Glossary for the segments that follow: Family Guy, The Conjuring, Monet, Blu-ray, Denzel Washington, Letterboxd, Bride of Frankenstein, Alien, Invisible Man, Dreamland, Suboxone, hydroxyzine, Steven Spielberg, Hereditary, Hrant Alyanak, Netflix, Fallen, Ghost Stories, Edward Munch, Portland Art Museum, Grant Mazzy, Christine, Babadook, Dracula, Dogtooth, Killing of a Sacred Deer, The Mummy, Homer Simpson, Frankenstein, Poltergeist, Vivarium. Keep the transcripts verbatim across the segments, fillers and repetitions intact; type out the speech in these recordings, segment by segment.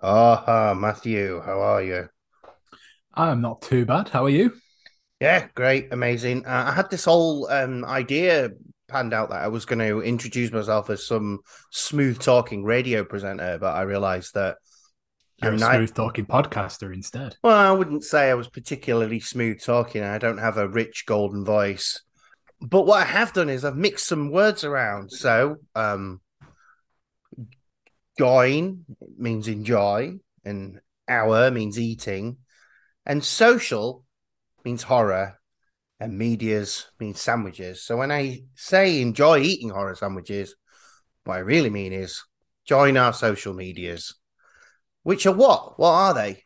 Oh, uh, Matthew, how are you? I'm not too bad. How are you? Yeah, great, amazing. Uh, I had this whole um, idea panned out that I was going to introduce myself as some smooth-talking radio presenter, but I realised that... You're a smooth-talking I... podcaster instead. Well, I wouldn't say I was particularly smooth-talking. I don't have a rich, golden voice. But what I have done is I've mixed some words around. So, um, join means enjoy, and hour means eating, and social... means horror, and medias means sandwiches. So when I say enjoy eating horror sandwiches, what I really mean is join our social medias. Which are what? What are they?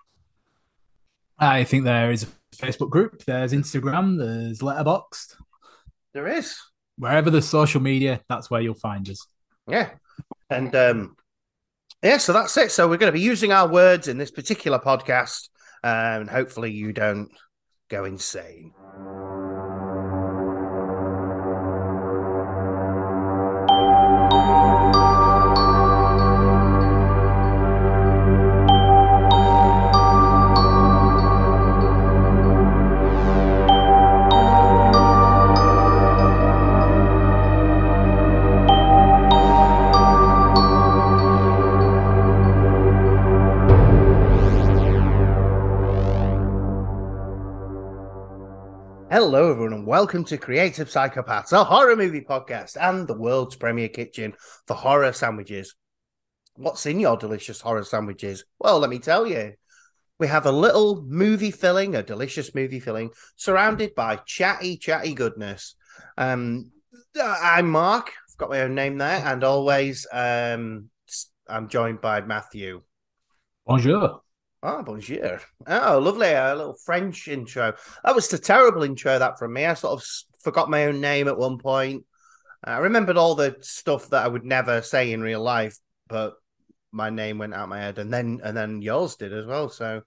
I think there is a Facebook group, there's Instagram, there's Letterboxd. There is. Wherever there's social media, that's where you'll find us. Yeah. And um, yeah, so that's it. So we're going to be using our words in this particular podcast, and hopefully you don't go insane. Hello, everyone, and welcome to Creative Psychopaths, a horror movie podcast and the world's premier kitchen for horror sandwiches. What's in your delicious horror sandwiches? Well, let me tell you. We have a little movie filling, a delicious movie filling, surrounded by chatty, chatty goodness. Um, I'm Mark. I've got my own name there. And always, um, I'm joined by Matthew. Bonjour. Ah, oh, bonjour. Oh, lovely. A little French intro. That was a terrible intro, that, from me. I sort of forgot my own name at one point. I remembered all the stuff that I would never say in real life, but my name went out my head, and then and then yours did as well. So,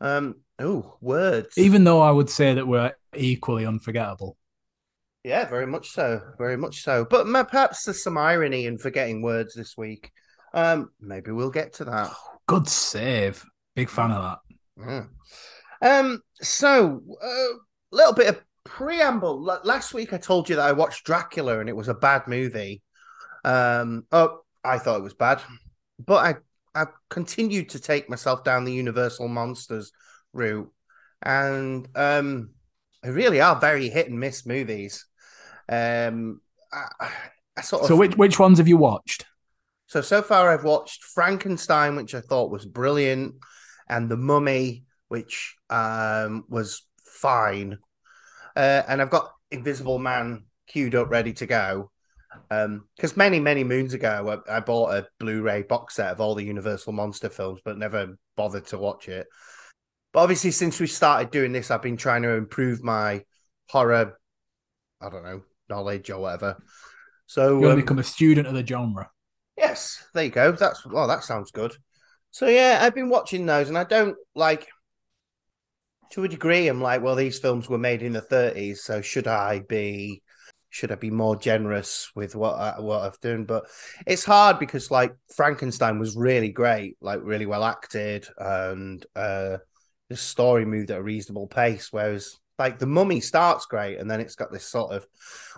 um, oh, words. Even though I would say that we're equally unforgettable. Yeah, very much so. Very much so. But perhaps there's some irony in forgetting words this week. Um, maybe we'll get to that. Oh, good save. Big fan of that. Yeah. Um, so, a uh, little bit of preamble. L- last week I told you that I watched Dracula and it was a bad movie. Um, oh, I thought it was bad. But I, I continued to take myself down the Universal Monsters route. And um, they really are very hit and miss movies. Um, I, I sort of... So which, which ones have you watched? So, so far I've watched Frankenstein, which I thought was brilliant. And The Mummy, which um, was fine. Uh, and I've got Invisible Man queued up, ready to go. Because um, many, many moons ago, I, I bought a Blu-ray box set of all the Universal Monster films, but never bothered to watch it. But obviously, since we started doing this, I've been trying to improve my horror, I don't know, knowledge or whatever. So You'll um, become a student of the genre. Yes, there you go. That's well, that sounds good. So, yeah, I've been watching those, and I don't, like, to a degree, I'm like, well, these films were made in the thirties, so should I be should I be more generous with what, I, what I've done? But it's hard because, like, Frankenstein was really great, like, really well acted, and uh, the story moved at a reasonable pace, whereas, like, The Mummy starts great, and then it's got this sort of...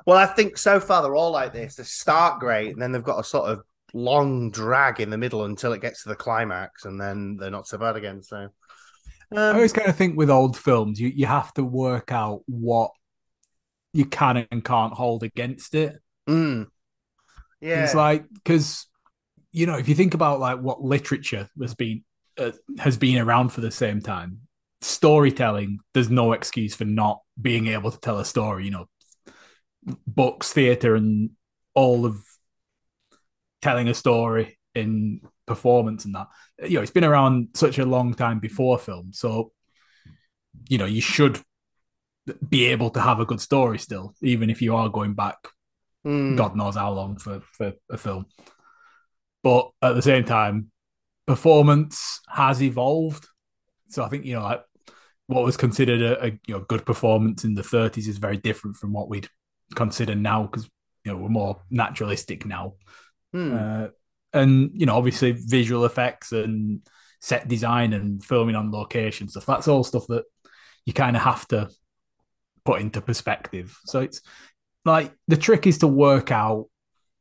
Well, I think so far they're all like this. They start great, and then they've got a sort of long drag in the middle until it gets to the climax, and then they're not so bad again. So um, I always kind of think with old films, you, you have to work out what you can and can't hold against it. Mm. Yeah, it's like because you know if you think about like what literature has been uh, has been around for the same time, storytelling. There's no excuse for not being able to tell a story. You know, books, theatre, and all of telling a story in performance and that. You know, it's been around such a long time before film. So, you know, you should be able to have a good story still, even if you are going back mm. God knows how long for, for a film. But at the same time, performance has evolved. So I think, you know, like what was considered a, a you know good performance in the thirties is very different from what we'd consider now because, you know, we're more naturalistic now. Hmm. Uh, and, you know, obviously visual effects and set design and filming on location stuff. That's all stuff that you kind of have to put into perspective. So it's like the trick is to work out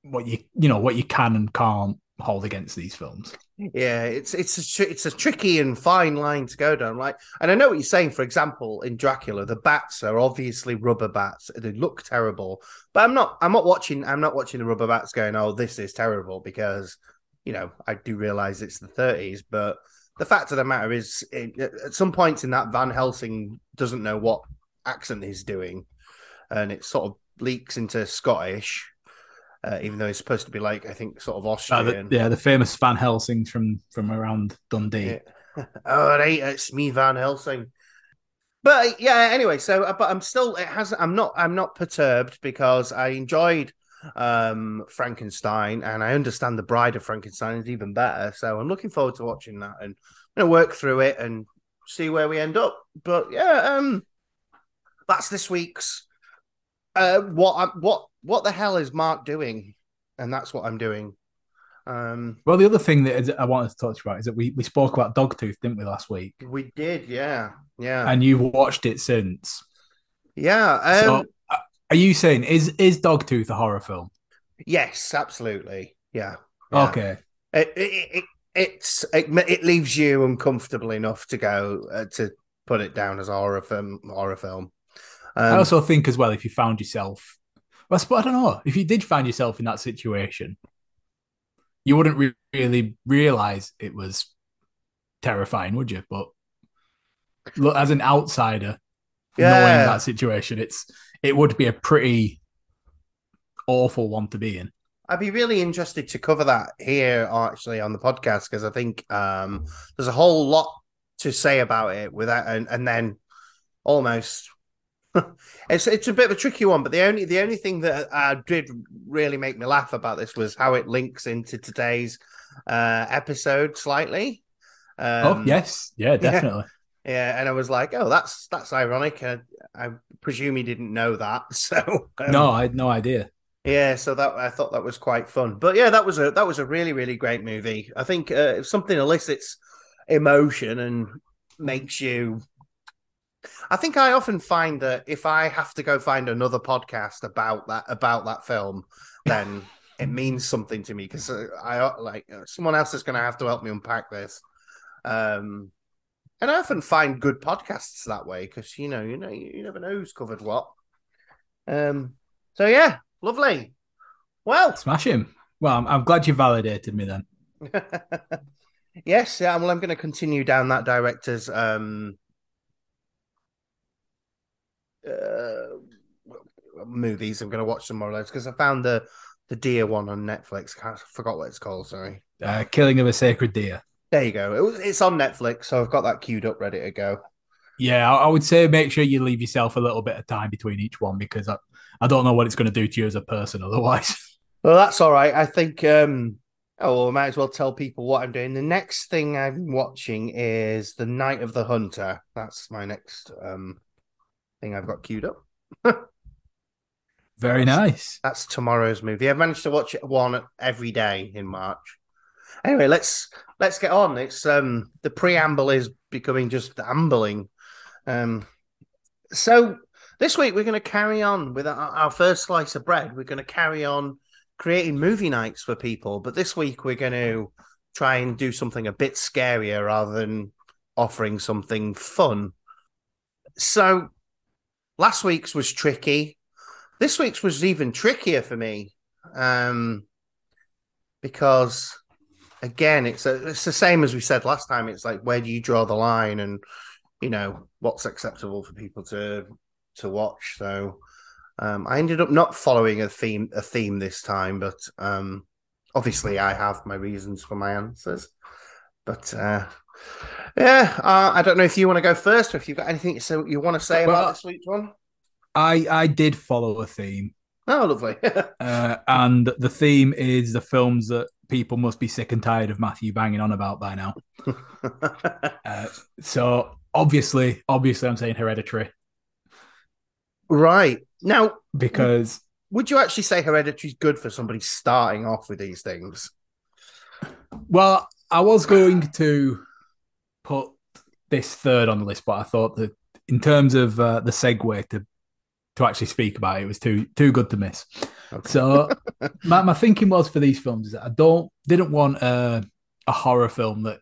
what you you know what you can and can't hold against these films. Yeah, it's it's a tr- it's a tricky and fine line to go down. Like, and I know what you're saying. For example, in Dracula, the bats are obviously rubber bats. They look terrible, but I'm not I'm not watching I'm not watching the rubber bats going, oh, this is terrible, because you know I do realize it's the thirties. But the fact of the matter is, it, at some points in that, Van Helsing doesn't know what accent he's doing, and it sort of leaks into Scottish. Uh, even though he's supposed to be like, I think, sort of Austrian. Uh, the, yeah, the famous Van Helsing from, from around Dundee. Yeah. All right, it's me, Van Helsing. But yeah, anyway, so but I'm still it has I'm not I'm not perturbed because I enjoyed um, Frankenstein, and I understand the Bride of Frankenstein is even better. So I'm looking forward to watching that, and I'm gonna work through it and see where we end up. But yeah, um, that's this week's. Uh, what what what the hell is Mark doing? And that's what I'm doing. Um, well, the other thing that I wanted to touch about is that we, we spoke about Dogtooth, didn't we, last week? We did, yeah, yeah. And you've watched it since. Yeah. Um, so, are you saying is is Dogtooth a horror film? Yes, absolutely. Yeah. yeah. Okay. It it it it's, it it leaves you uncomfortable enough to go uh, to put it down as a horror film. Horror film. Um, I also think as well, if you found yourself, well, I don't know, if you did find yourself in that situation, you wouldn't re- really realise it was terrifying, would you? But look, as an outsider, yeah. knowing that situation, it's it would be a pretty awful one to be in. I'd be really interested to cover that here, actually, on the podcast, because I think um, there's a whole lot to say about it without, and, and then almost... It's it's a bit of a tricky one, but the only the only thing that uh, did really make me laugh about this was how it links into today's uh, episode slightly. Um, oh yes, yeah, definitely. Yeah. yeah, and I was like, oh, that's that's ironic. I, I presume you didn't know that, so um, no, I had no idea. Yeah, so that I thought that was quite fun. But yeah, that was a that was a really really great movie. I think uh, if something elicits emotion and makes you. I think I often find that if I have to go find another podcast about that about that film, then it means something to me, because I like someone else is going to have to help me unpack this. Um, and I often find good podcasts that way, because you know, you know, you never know who's covered what. Um, so yeah, lovely. Well, smash him. Well, I'm, I'm glad you validated me then. Yes, yeah. Well, I'm going to continue down that director's. Um, Uh, movies. I'm going to watch some more of those because I found the the deer one on Netflix. I forgot what it's called. Sorry, uh, Killing of a Sacred Deer. There you go. It was, it's on Netflix, so I've got that queued up, ready to go. Yeah, I, I would say make sure you leave yourself a little bit of time between each one, because I, I don't know what it's going to do to you as a person otherwise. Well, that's all right. I think. Um, oh, well, I might as well tell people what I'm doing. The next thing I'm watching is The Night of the Hunter. That's my next. Um, thing I've got queued up. Very that's, nice. That's tomorrow's movie. I've managed to watch it one every day in March. Anyway, let's let's get on. It's um the preamble is becoming just ambling. Um, so this week we're going to carry on with our, our first slice of bread. We're going to carry on creating movie nights for people, but this week we're going to try and do something a bit scarier rather than offering something fun. So. Last week's was tricky. This week's was even trickier for me, um, because again, it's a, it's the same as we said last time. It's like, where do you draw the line, and you know what's acceptable for people to to watch. So um, I ended up not following a theme a theme this time, but um, obviously I have my reasons for my answers. But uh, yeah, uh, I don't know if you want to go first or if you've got anything so you want to say well, about this week's one. I, I did follow a theme. Oh, lovely. uh, and the theme is the films that people must be sick and tired of Matthew banging on about by now. uh, so obviously, obviously I'm saying Hereditary. Right. Now, because would you actually say Hereditary is good for somebody starting off with these things? Well, I was going to this third on the list, but I thought that in terms of uh, the segue to to actually speak about it, it was too too good to miss. Okay. So my, my thinking was for these films is that I don't didn't want a, a horror film that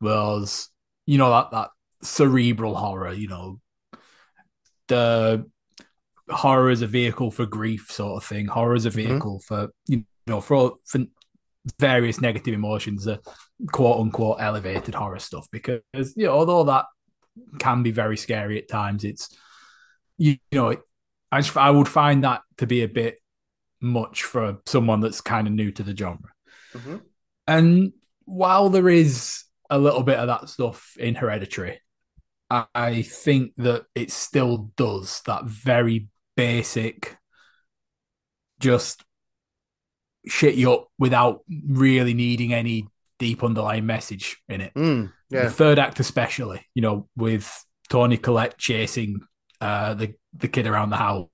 was, you know, that that cerebral horror, you know, the horror as a vehicle for grief sort of thing, horror as a vehicle mm-hmm. for, you know, for all, for various negative emotions, the quote unquote elevated horror stuff, because, you know, although that can be very scary at times, it's, you, you know, it, I, just, I would find that to be a bit much for someone that's kind of new to the genre. Mm-hmm. And while there is a little bit of that stuff in Hereditary, I, I think that it still does that very basic, just shit you up without really needing any deep underlying message in it. Mm, yeah. The third act especially, you know, with Tony Collette chasing uh, the, the kid around the house,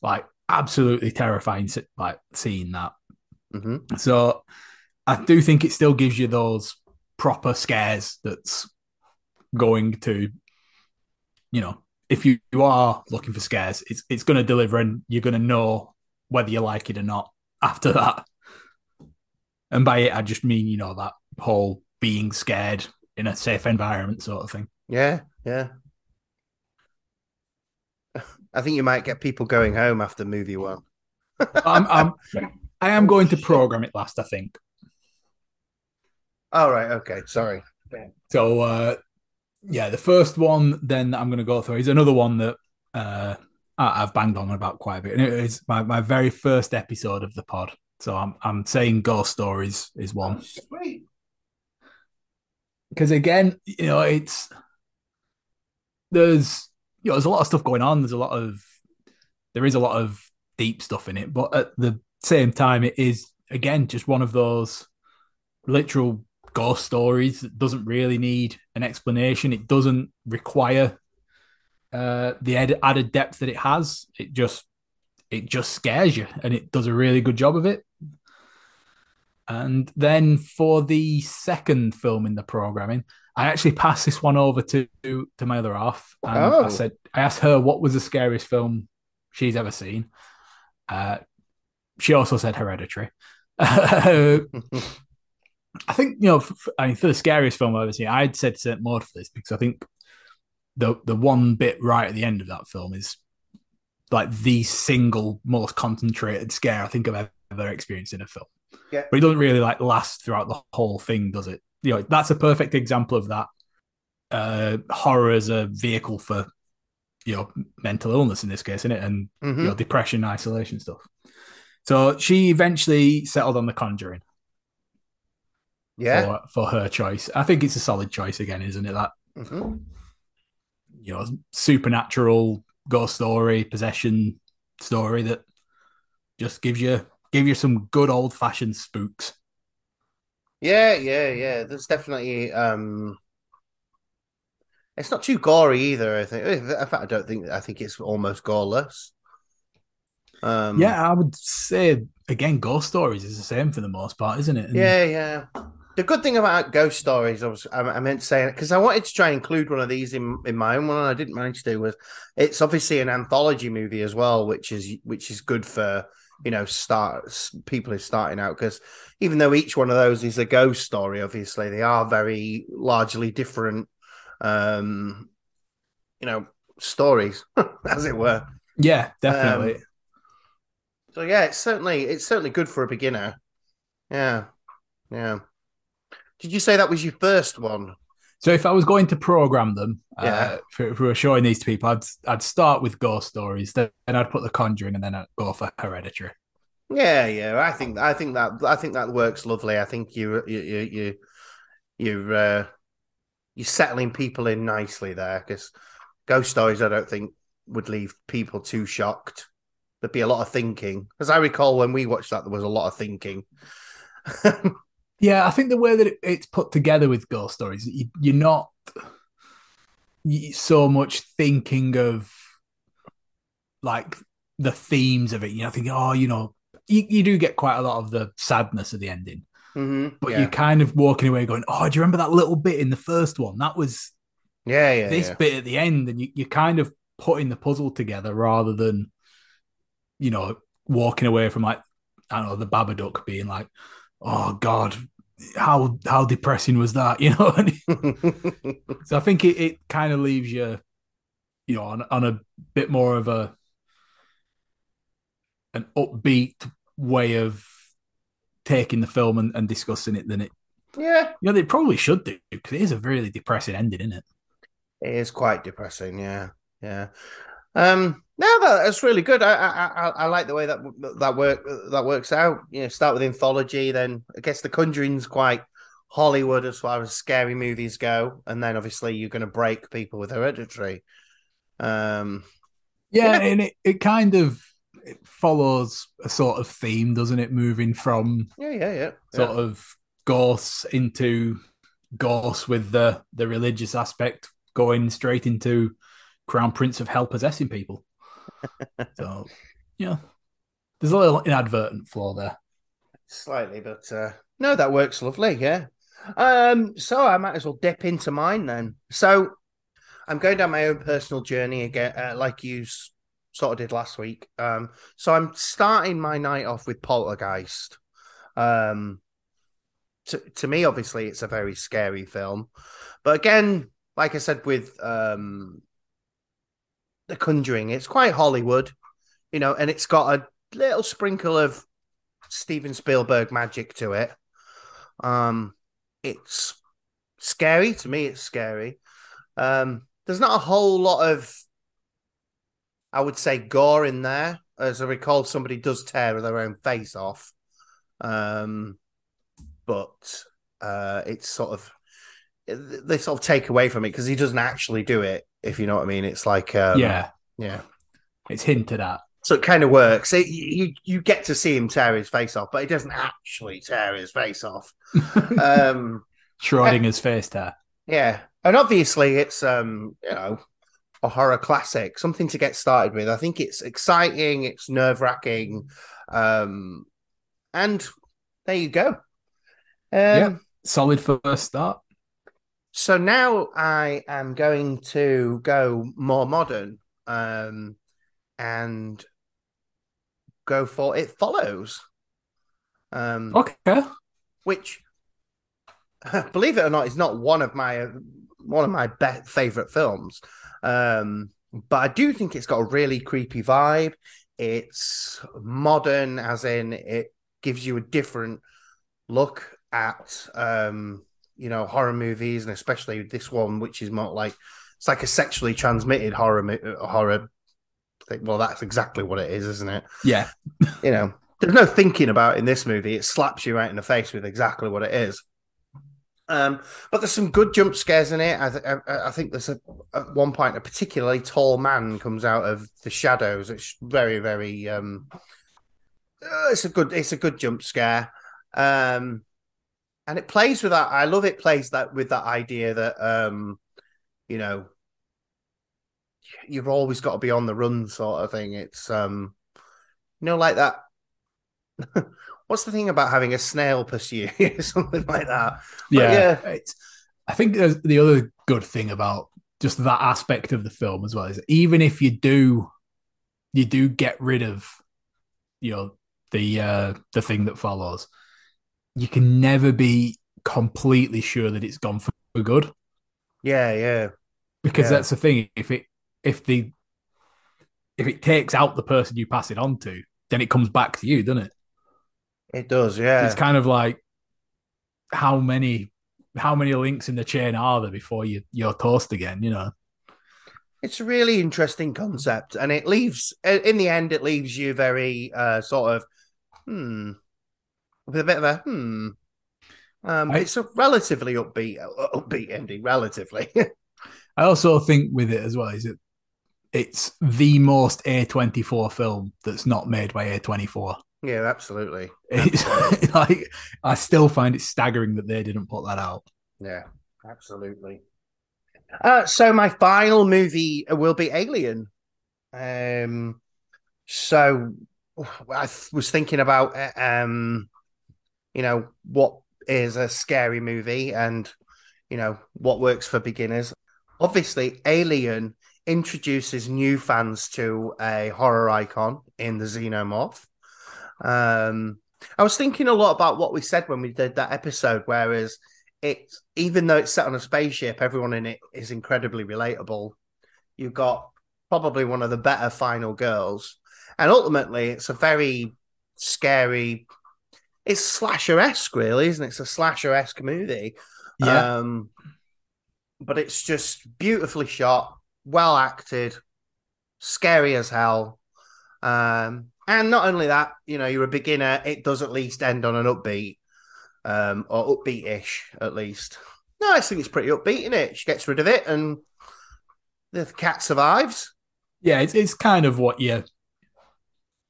like absolutely terrifying, like seeing that. Mm-hmm. So I do think it still gives you those proper scares that's going to, you know, if you, you are looking for scares, it's it's going to deliver, and you're going to know whether you like it or not after that. And by it, I just mean, you know, that whole being scared in a safe environment sort of thing. Yeah, yeah. I think you might get people going home after movie one. I'm, I'm, I am going to program it last, I think. All right, okay, sorry. So, uh, yeah, the first one then that I'm going to go through is another one that uh, I've banged on about quite a bit. And it is my, my very first episode of the pod. So I'm I'm saying Ghost Stories is one. Sweet. Because again, you know, it's, there's, you know, there's a lot of stuff going on. There's a lot of, there is a lot of deep stuff in it. But at the same time, it is, again, just one of those literal ghost stories that doesn't really need an explanation. It doesn't require uh, the ed- added depth that it has. It just, it just scares you, and it does a really good job of it. And then for the second film in the programming, I actually passed this one over to to my other half. And oh. I said, I asked her what was the scariest film she's ever seen. Uh, she also said Hereditary. I think, you know, for, I mean, for the scariest film I've ever seen, I'd said Saint Maud for this, because I think the the one bit right at the end of that film is like the single most concentrated scare I think I've ever experienced in a film. Yeah. But it doesn't really like last throughout the whole thing, does it? You know, that's a perfect example of that uh, horror as a vehicle for, you know, mental illness in this case, isn't it? And mm-hmm. you know, depression, isolation stuff. So she eventually settled on The Conjuring. Yeah, for, for her choice. I think it's a solid choice again, isn't it? That mm-hmm. you know, supernatural ghost story, possession story that just gives you give you some good old fashioned spooks. Yeah, yeah, yeah. There's definitely um, it's not too gory either. I think. In fact, I don't think. I think it's almost goreless. Um, yeah, I would say again, Ghost Stories is the same for the most part, isn't it? And yeah, yeah. The good thing about Ghost Stories, I was, I meant to say it because I wanted to try and include one of these in, in my own one, and I didn't manage to do. Was it's obviously an anthology movie as well, which is which is good for, you know, start people who are starting out, because even though each one of those is a ghost story, obviously they are very largely different, um, you know, stories as it were. Yeah, definitely. Um, so yeah, it's certainly it's certainly good for a beginner. Yeah, yeah. Did you say that was your first one? So if I was going to program them, yeah. uh, if, if we were showing these to people, I'd I'd start with Ghost Stories, then I'd put The Conjuring, and then I'd go for Hereditary. Yeah, yeah, I think I think that I think that works lovely. I think you you you you uh, you're settling people in nicely there, because Ghost Stories I don't think would leave people too shocked. There'd be a lot of thinking, as I recall when we watched that, there was a lot of thinking. Yeah, I think the way that it, it's put together with Ghost Stories, you, you're not so much thinking of like the themes of it. You know, thinking, oh, you know, you, you do get quite a lot of the sadness of the ending, mm-hmm. but yeah. you're kind of walking away going, oh, do you remember that little bit in the first one? That was Yeah, yeah. This yeah. bit at the end, and you, you're kind of putting the puzzle together rather than, you know, walking away from, like, I don't know, the Babadook being like, oh God, how how depressing was that, you know? So I think it, it kind of leaves you, you know, on, on a bit more of a an upbeat way of taking the film and, and discussing it than it. Yeah, you know, they probably should do, because it is a really depressing ending, isn't it? It is quite depressing, yeah, yeah. Um, no, that, that's really good. I, I, I, I like the way that that work that works out. You know, start with anthology, then I guess The Conjuring's quite Hollywood as far as scary movies go, and then obviously you're going to break people with Hereditary. Um, yeah, yeah, and it, it kind of it follows a sort of theme, doesn't it? Moving from yeah, yeah, yeah, sort yeah. of ghosts into ghosts with the the religious aspect, going straight into Crown Prince of Hell possessing people. So, yeah, there's a little inadvertent flaw there. Slightly, but uh, no, that works lovely, yeah. Um, so I might as well dip into mine then. So I'm going down my own personal journey again, uh, like you s- sort of did last week. Um, so I'm starting my night off with Poltergeist. Um, to, to me, obviously, it's a very scary film. But again, like I said with... Um, The Conjuring, it's quite Hollywood, you know, and it's got a little sprinkle of Steven Spielberg magic to it. Um, it's scary. To me, it's scary. Um, there's not a whole lot of, I would say, gore in there. As I recall, somebody does tear their own face off. Um, but uh, it's sort of, they sort of take away from it because he doesn't actually do it. If you know what I mean, it's like um, yeah, yeah, it's hinted at. So it kind of works. It, you you get to see him tear his face off, but he doesn't actually tear his face off. um, Schrodinger's face tear. Yeah, and obviously it's um, you know, a horror classic, something to get started with. I think it's exciting, it's nerve wracking, um, and there you go. Um, yeah, solid first start. So now I am going to go more modern um, and go for It Follows. Um, okay. Which, believe it or not, is not one of my one of my be- favorite films, um, but I do think it's got a really creepy vibe. It's modern, as in it gives you a different look at. Um, you know, horror movies, and especially this one, which is more like, it's like a sexually transmitted horror horror thing. Well, that's exactly what it is, isn't it? Yeah. You know, there's no thinking about it in this movie. It slaps you right in the face with exactly what it is. Um, but there's some good jump scares in it. I, th- I, I think there's a, at one point, a particularly tall man comes out of the shadows. It's very, very, um, it's a good, it's a good jump scare. Um, And it plays with that. I love it plays that with that idea that, um, you know, you've always got to be on the run sort of thing. It's, um, you know, like that. What's the thing about having a snail pursue you? Something like that. Yeah. yeah. It's, I think there's the other good thing about just that aspect of the film as well is even if you do, you do get rid of, you know, the, uh, the thing that follows, you can never be completely sure that it's gone for good. Yeah, yeah. Because yeah. that's the thing. If it if the if it takes out the person you pass it on to, then it comes back to you, doesn't it? It does, yeah. It's kind of like how many how many links in the chain are there before you you're toast again, you know? It's a really interesting concept, and it leaves in the end it leaves you very uh, sort of hmm. with a bit of a hmm. Um, I, it's a relatively upbeat, upbeat ending, relatively. I also think with it as well is it it's the most A twenty-four film that's not made by A twenty-four. Yeah, absolutely. It's absolutely. Like I still find it staggering that they didn't put that out. Yeah, absolutely. Uh, so my final movie will be Alien. Um, so I th- was thinking about uh, um. you know, what is a scary movie and, you know, what works for beginners. obviously Alien introduces new fans to a horror icon in the Xenomorph. Um, I was thinking a lot about what we said when we did that episode, whereas it's, even though it's set on a spaceship, everyone in it is incredibly relatable. You've got probably one of the better final girls. And ultimately, it's a very scary... It's slasher-esque, really, isn't it? It's a slasher-esque movie. Yeah. Um, but it's just beautifully shot, well acted, scary as hell. Um, and not only that, you know, you're a beginner. It does at least end on an upbeat, um, or upbeat-ish, at least. No, I think it's pretty upbeat, isn't it? She gets rid of it, and the cat survives. Yeah, it's it's kind of what you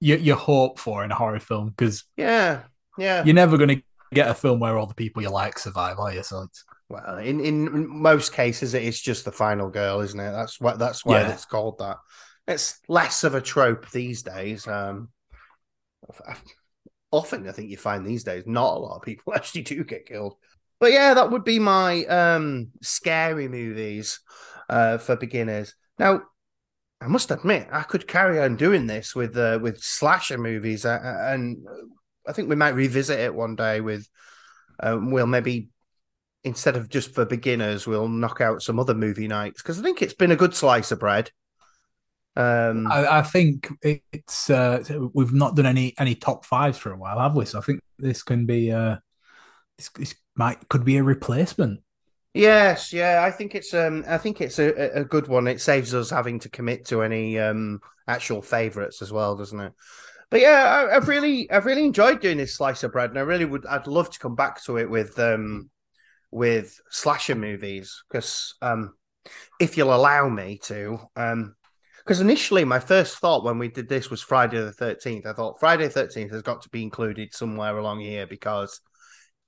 you, you hope for in a horror film, because yeah. Yeah, you're never going to get a film where all the people you like survive, are you? So it's... Well, in, in most cases, it is just the final girl, isn't it? That's why that's why yeah. it's called that. It's less of a trope these days. Um, often, I think you find these days not a lot of people actually do get killed. But yeah, that would be my um, scary movies uh, for beginners. Now, I must admit, I could carry on doing this with uh, with slasher movies and. I think we might revisit it one day with, um, we'll maybe, instead of just for beginners, we'll knock out some other movie nights. Because I think it's been a good slice of bread. Um, I, I think it's, uh, we've not done any, any top fives for a while, have we? So I think this can be, uh, this, this might, could be a replacement. Yes. Yeah. I think it's, um, I think it's a, a good one. It saves us having to commit to any um, actual favorites as well, doesn't it? But yeah, I, I've really, I've really enjoyed doing this slice of bread, and I really would, I'd love to come back to it with, um, with slasher movies, because um, if you'll allow me to, because um, initially my first thought when we did this was Friday the thirteenth. I thought Friday the thirteenth has got to be included somewhere along here because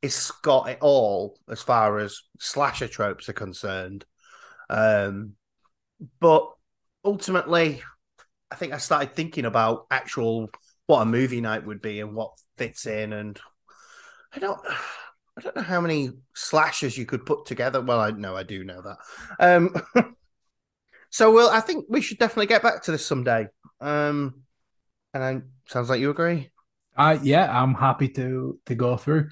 it's got it all as far as slasher tropes are concerned. Um, but ultimately, I think I started thinking about actual. What a movie night would be and what fits in. And I don't, I don't know how many slashers you could put together. Well, I know, I do know that. Um, so we'll, I think we should definitely get back to this someday. Um, and I, sounds like you agree. Uh, yeah, I'm happy to, to go through.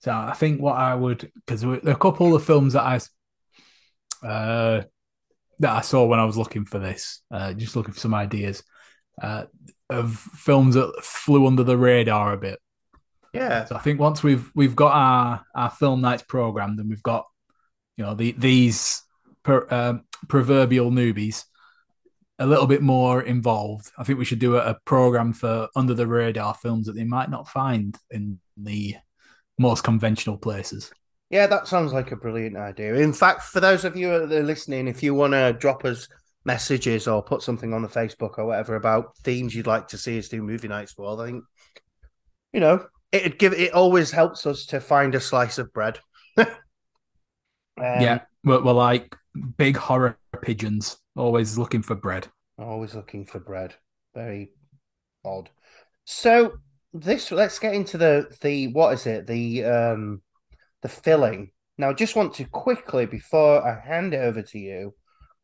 So I think what I would, because there are a couple of films that I, uh, that I saw when I was looking for this, uh, just looking for some ideas. Uh, of films that flew under the radar a bit. Yeah. So I think once we've we've got our, our film nights programmed and we've got, you know, the these per, um, proverbial newbies a little bit more involved, I think we should do a, a program for under the radar films that they might not find in the most conventional places. Yeah, that sounds like a brilliant idea. In fact, for those of you that are listening, if you want to drop us messages or put something on the Facebook or whatever about themes you'd like to see us do movie nights for, I think, you know, it'd give, it always helps us to find a slice of bread. um, yeah, we're, we're like big horror pigeons, always looking for bread. Always looking for bread. Very odd. So this, let's get into the, the what is it? The um, the filling. Now, I just want to quickly, before I hand it over to you,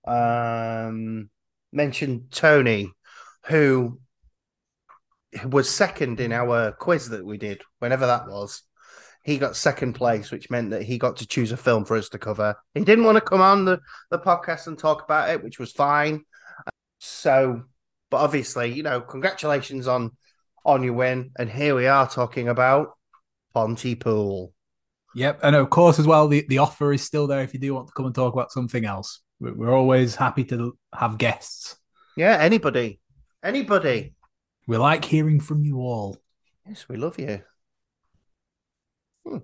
Um, mentioned Tony, who was second in our quiz that we did, whenever that was. He got second place, which meant that he got to choose a film for us to cover. He didn't want to come on the, the podcast and talk about it, which was fine. So, but obviously, you know, congratulations on, on your win. And here we are talking about Pontypool. Yep. And of course, as well, the, the offer is still there if you do want to come and talk about something else. We're always happy to have guests. Yeah, anybody. Anybody. We like hearing from you all. Yes, we love you. Hmm.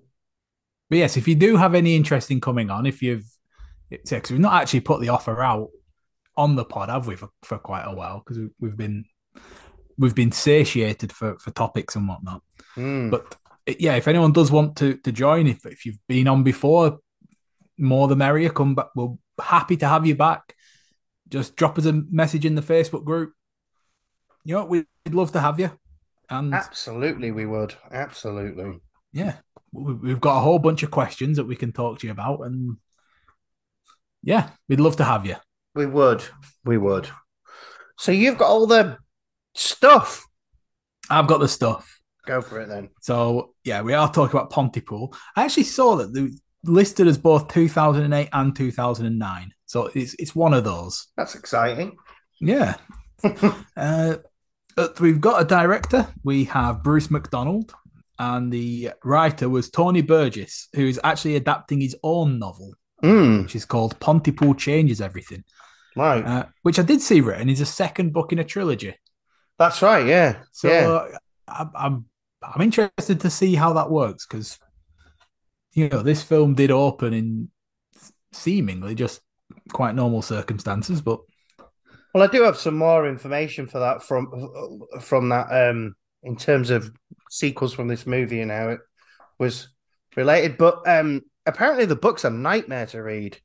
But yes, if you do have any interest in coming on, if you've... It's, cause we've not actually put the offer out on the pod, have we, for, for quite a while? Because we've been we've been satiated for, for topics and whatnot. Hmm. But yeah, if anyone does want to, to join, if, if you've been on before, more the merrier, come back. We'll happy to have you back. Just drop us a message in the Facebook group. You know, we'd love to have you. And absolutely, we would. Absolutely. Yeah. We've got a whole bunch of questions that we can talk to you about. And yeah, we'd love to have you. We would. We would. So you've got all the stuff. I've got the stuff. Go for it then. So, yeah, we are talking about Pontypool. I actually saw that they listed as both two thousand eight and two thousand nine. So it's it's one of those. That's exciting. Yeah. uh, we've got a director. We have Bruce McDonald. And the writer was Tony Burgess, who is actually adapting his own novel, mm. which is called Pontypool Changes Everything. Right. Uh, which I did see written is a second book in a trilogy. That's right, yeah. So yeah. Uh, I, I'm I'm interested to see how that works, because, you know, this film did open in seemingly just quite normal circumstances, but... Well, I do have some more information for that from from that um, in terms of sequels from this movie and how it was related. But um, apparently the book's a nightmare to read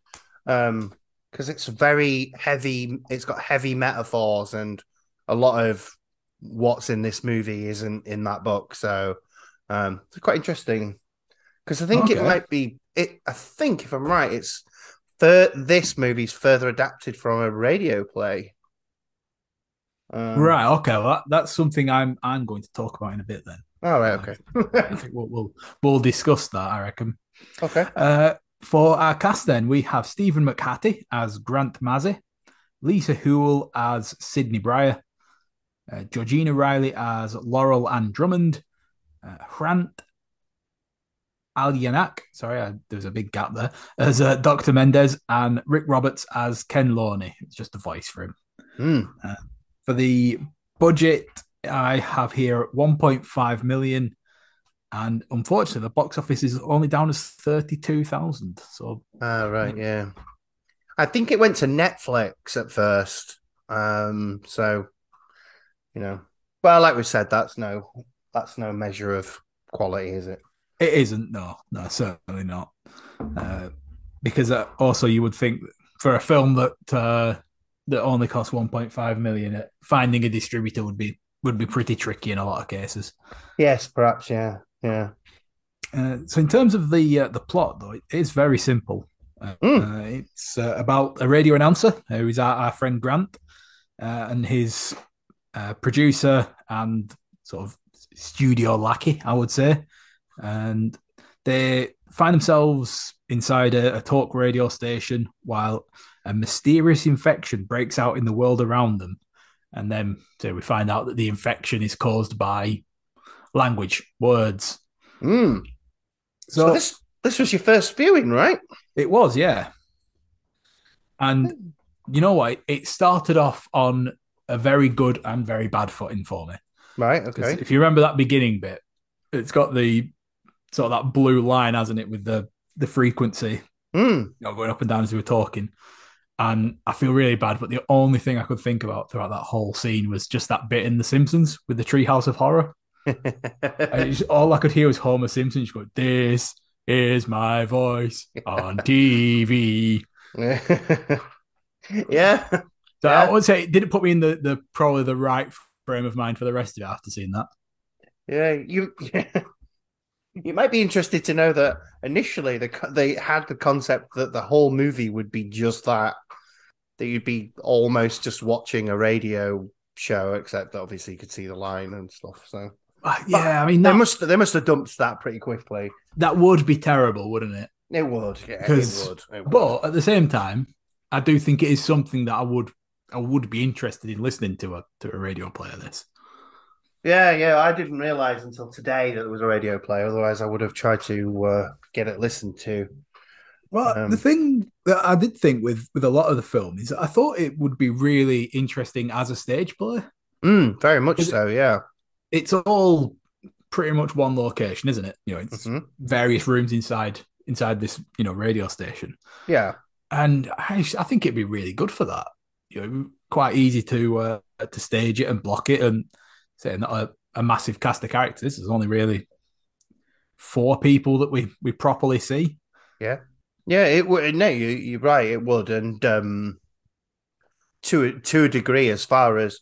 because um, it's very heavy. It's got heavy metaphors, and a lot of what's in this movie isn't in that book. So um, it's quite interesting because I think okay. it might be. It I think if I'm right, it's. Thir- this movie's further adapted from a radio play. Um, right, okay. Well, that, that's something I'm I'm going to talk about in a bit then. All right, okay. I think we'll, we'll, we'll discuss that, I reckon. Okay. Uh, for our cast then, we have Stephen McHattie as Grant Mazzy, Lisa Houle as Sydney Breyer, uh, Georgina Riley as Laurel Ann Drummond, uh, Hrant Alyanak, sorry, I, there was a big gap there, as uh, Doctor Mendez, and Rick Roberts as Ken Lawney. It's just a voice for him. Mm. Uh, for the budget, I have here one point five million, and unfortunately, the box office is only down as thirty-two thousand. So, ah, right, yeah. I think it went to Netflix at first. Um, so, you know, well, like we said, that's no, that's no measure of quality, is it? It isn't, no, no, certainly not. Uh, because uh, also, you would think for a film that uh, that only costs one point five million, uh, finding a distributor would be would be pretty tricky in a lot of cases. Yes, perhaps, yeah, yeah. Uh, so, in terms of the uh, the plot, though, it is very simple. Uh, mm. uh, it's uh, about a radio announcer who is our, our friend Grant uh, and his uh, producer and sort of studio lackey, I would say. And they find themselves inside a, a talk radio station while a mysterious infection breaks out in the world around them. And then so we find out that the infection is caused by language, words. Mm. So, so this this was your first viewing, right? It was, yeah. And you know what? It started off on a very good and very bad footing for me. Right, okay. 'Cause if you remember that beginning bit, it's got the sort of that blue line, hasn't it, with the, the frequency mm. you know, going up and down as we were talking. And I feel really bad, but the only thing I could think about throughout that whole scene was just that bit in The Simpsons with the Treehouse of Horror. Just, all I could hear was Homer Simpson just going, "This is my voice on T V." Yeah. So yeah. I would say it didn't put me in the, the probably the right frame of mind for the rest of it after seeing that. Yeah, you yeah. you might be interested to know that initially the, they had the concept that the whole movie would be just that, that you'd be almost just watching a radio show, except that obviously you could see the line and stuff. So uh, yeah, but I mean that, they must they must have dumped that pretty quickly. That would be terrible, wouldn't it? It would, yeah, it would, it would. But at the same time, I do think it is something that I would I would be interested in listening to a to a radio play of this. Yeah, yeah, I didn't realise until today that there was a radio play. Otherwise, I would have tried to uh, get it listened to. Well, um, the thing that I did think with, with a lot of the film is I thought it would be really interesting as a stage play. Mm, very much so, yeah. It's all pretty much one location, isn't it? You know, it's mm-hmm. various rooms inside inside this, you know, radio station. Yeah, and I, I think it'd be really good for that. You know, quite easy to uh, to stage it and block it and. Saying that a, a massive cast of characters. There's only really four people that we, we properly see. Yeah, yeah. It would. No, you you're right. It would, and um, to to a degree, as far as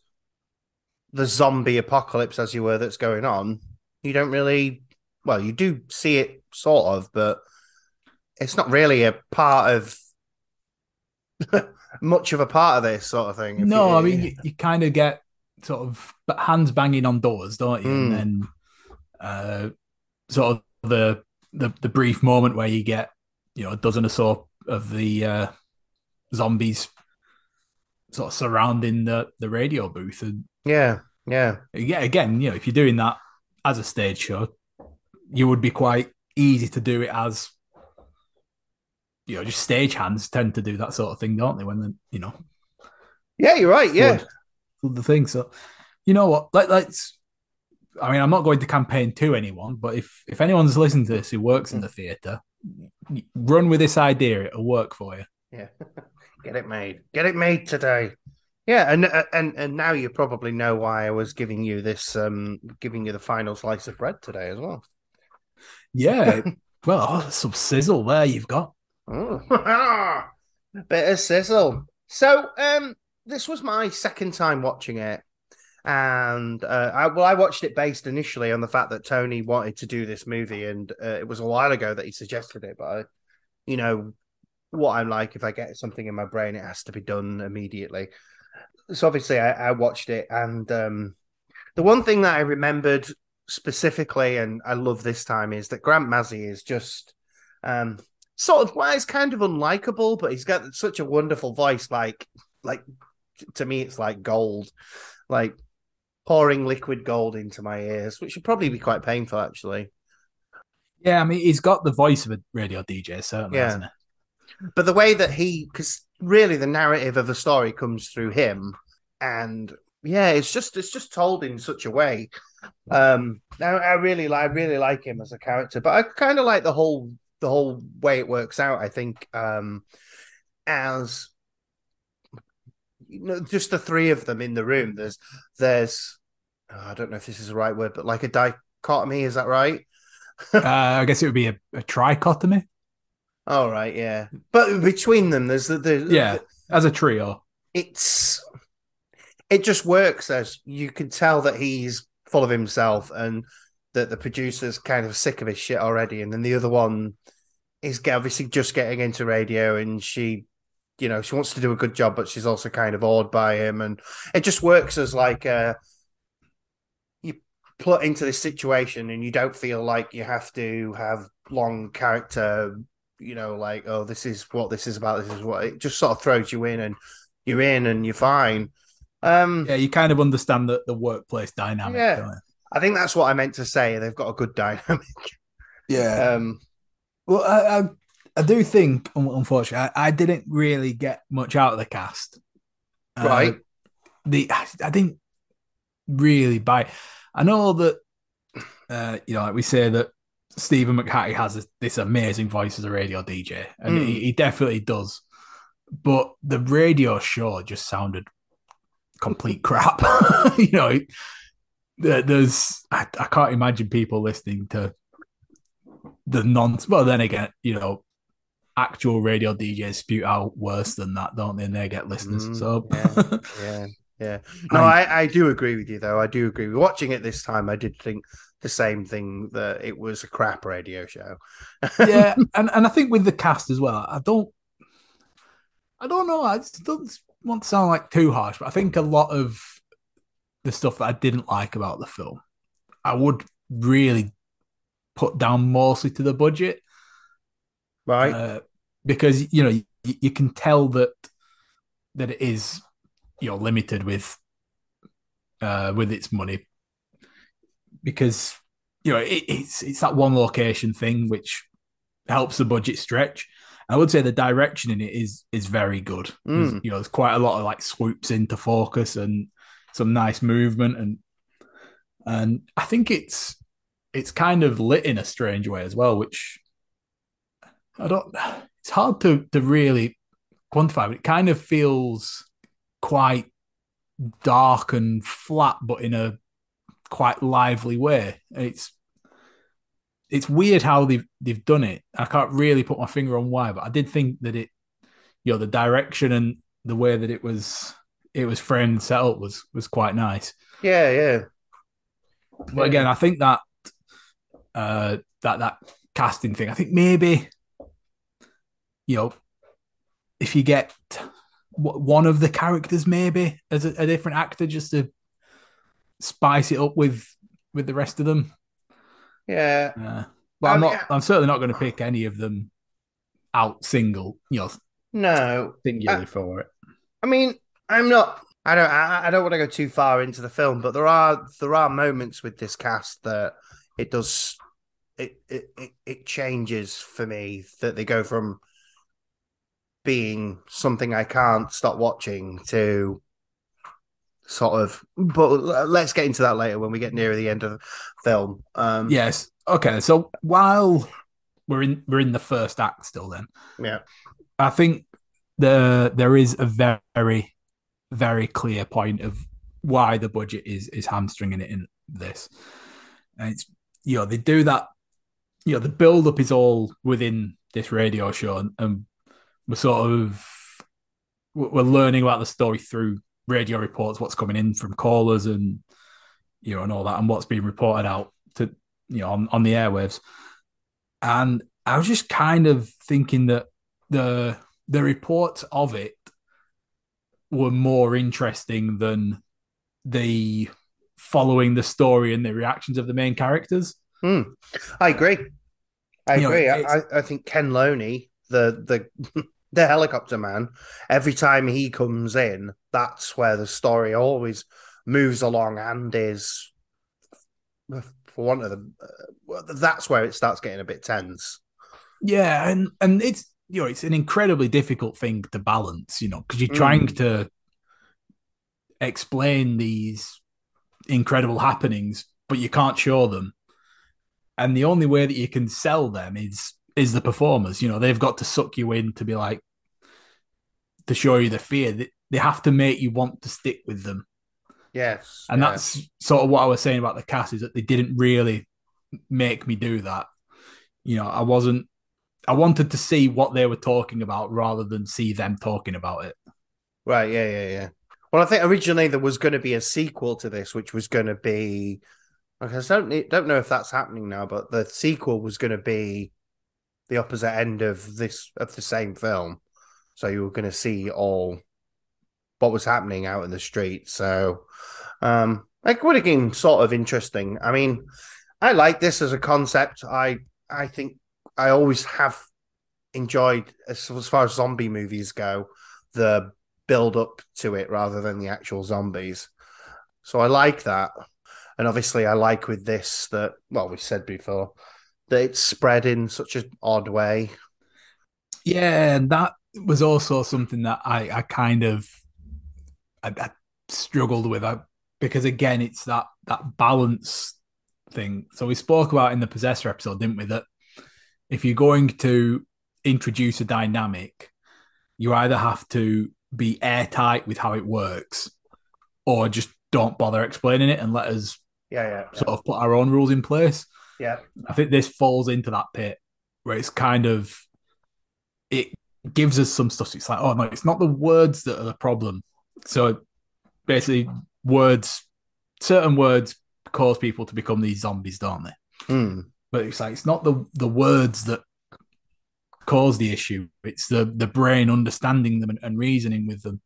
the zombie apocalypse, as you were, that's going on. You don't really. Well, you do see it sort of, but it's not really a part of much of a part of this sort of thing. No, you, I mean, yeah. you, you kind of get sort of hands banging on doors, don't you? Mm. And then uh, sort of the, the the brief moment where you get, you know, a dozen or so of the uh, zombies sort of surrounding the, the radio booth. And yeah, yeah. Yeah, again, you know, if you're doing that as a stage show, you would be quite easy to do it as, you know, just stagehands tend to do that sort of thing, don't they? When they, you know, yeah, you're right, yeah, the thing. So, you know what? Let, let's. I mean, I'm not going to campaign to anyone, but if if anyone's listening to this who works in the theatre, run with this idea; it'll work for you. Yeah, get it made. Get it made today. Yeah, and and and now you probably know why I was giving you this, um, giving you the final slice of bread today as well. Yeah, well, oh, some sizzle there you've got. Oh, bit of sizzle. So, um, this was my second time watching it, and uh, I, well, I watched it based initially on the fact that Tony wanted to do this movie, and uh, it was a while ago that he suggested it. But I, you know, what I'm like, if I get something in my brain, it has to be done immediately. So obviously, I, I watched it, and um, the one thing that I remembered specifically, and I love this time, is that Grant Mazzie is just. Um, Sort of, well, he's kind of unlikable, but he's got such a wonderful voice. Like, like to me, it's like gold, like pouring liquid gold into my ears, which should probably be quite painful, actually. Yeah, I mean, he's got the voice of a radio D J, certainly, yeah. Hasn't he? But the way that he, because really the narrative of the story comes through him, and yeah, it's just it's just told in such a way. Um, I, I really, I really like him as a character, but I kind of like the whole. The whole way it works out, I think, um, as you know, just the three of them in the room. There's, there's, oh, I don't know if this is the right word, but like a dichotomy. Is that right? uh, I guess it would be a, a trichotomy. All right, yeah. But between them, there's the, the yeah, the, as a trio. It's it just works as you can tell that he's full of himself and. That the producer's kind of sick of his shit already. And then the other one is obviously just getting into radio and she, you know, she wants to do a good job, but she's also kind of awed by him. And it just works as like uh, you put into this situation and you don't feel like you have to have long character, you know, like, oh, this is what this is about. This is what it just sort of throws you in and you're in and you're fine. Um, yeah, you kind of understand the, the workplace dynamic. Yeah. Don't you? I think that's what I meant to say. They've got a good dynamic. Yeah. Um, well, I, I I do think, unfortunately, I, I didn't really get much out of the cast. Right. Uh, the I, I didn't really buy. I know that, uh, you know, like we say that Stephen McHattie has this, this amazing voice as a radio D J, and mm. he, he definitely does. But the radio show just sounded complete crap. You know, it, There's, I, I can't imagine people listening to the non. Well, then again, you know, actual radio D Js spew out worse than that, don't they? And they get listeners. Mm, so, yeah, yeah, yeah. No, um, I, I do agree with you, though. I do agree. Watching it this time, I did think the same thing, that it was a crap radio show. Yeah, and, and I think with the cast as well, I don't, I don't know. I just don't want to sound like too harsh, but I think a lot of the stuff that I didn't like about the film, I would really put down mostly to the budget. Right. Uh, because, you know, you, you can tell that that it is, you know, limited with uh, with its money. Because, you know, it, it's it's that one location thing which helps the budget stretch. I would say the direction in it is is very good. Mm. You know, there's quite a lot of like swoops into focus and some nice movement, and and I think it's it's kind of lit in a strange way as well, which I don't. It's hard to to really quantify, but it kind of feels quite dark and flat, but in a quite lively way. It's it's weird how they've they've done it. I can't really put my finger on why, but I did think that it, you know, the direction and the way that it was. It was framed and set up was was quite nice. Yeah, yeah. But again, I think that uh, that that casting thing. I think maybe, you know, if you get one of the characters maybe as a, a different actor just to spice it up with with the rest of them. Yeah. Uh, but um, I'm not. Yeah. I'm certainly not going to pick any of them out single. You know, no, singularly I, for it. I mean, I'm not. I don't. I, I don't want to go too far into the film, but there are there are moments with this cast that it does. It it it, it changes for me, that they go from being something I can't stop watching to sort of, but let's get into that later when we get nearer the end of the film. Um, yes. Okay. So while we're in we're in the first act still, then yeah, I think the there is a very very clear point of why the budget is is hamstringing it in this, and it's you know they do that you know the build up is all within this radio show and, and we're sort of we're learning about the story through radio reports, what's coming in from callers and you know and all that, and what's being reported out to you know on, on the airwaves. And I was just kind of thinking that the the reports of it were more interesting than the following the story and the reactions of the main characters. Mm. I agree. I you agree. Know, I, I think Ken Lawney, the the the helicopter man, every time he comes in, that's where the story always moves along and is, for one of them, uh, that's where it starts getting a bit tense. Yeah, and and it's you know it's an incredibly difficult thing to balance, you know, because you're trying mm. to explain these incredible happenings, but you can't show them, and the only way that you can sell them is. Is the performers, you know, they've got to suck you in to be like, to show you the fear. They have to make you want to stick with them. Yes. And yes. That's sort of what I was saying about the cast, is that they didn't really make me do that. You know, I wasn't, I wanted to see what they were talking about rather than see them talking about it. Right. Yeah. Yeah. Yeah. Well, I think originally there was going to be a sequel to this, which was going to be, I don't, don't know if that's happening now, but the sequel was going to be the opposite end of this of the same film, so you were going to see all what was happening out in the street. So, um, it would have been sort of interesting. I mean, I like this as a concept. I I think I always have enjoyed, as, as far as zombie movies go, the build up to it rather than the actual zombies. So I like that, and obviously I like with this that well we said before. That it's spread in such an odd way. Yeah, and that was also something that I, I kind of I, I struggled with I, because, again, it's that, that balance thing. So we spoke about in the Possessor episode, didn't we, that if you're going to introduce a dynamic, you either have to be airtight with how it works or just don't bother explaining it and let us yeah, yeah, yeah. sort of put our own rules in place. Yeah, I think this falls into that pit where it's kind of, it gives us some stuff. So it's like, oh no, it's not the words that are the problem. So basically words, certain words cause people to become these zombies, don't they? Mm. But it's like, it's not the, the words that cause the issue. It's the, the brain understanding them and, and reasoning with them.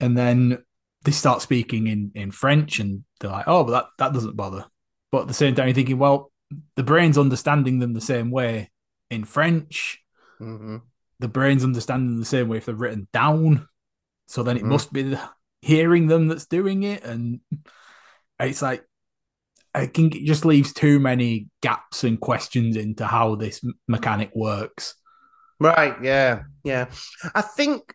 And then they start speaking in, in French and they're like, oh, but that, that doesn't bother. But at the same time, you're thinking, well, the brain's understanding them the same way in French. Mm-hmm. The brain's understanding them the same way if they're written down. So then it mm-hmm. must be the hearing them that's doing it. And it's like, I think it just leaves too many gaps and questions into how this mechanic works. Right, yeah, yeah. I think,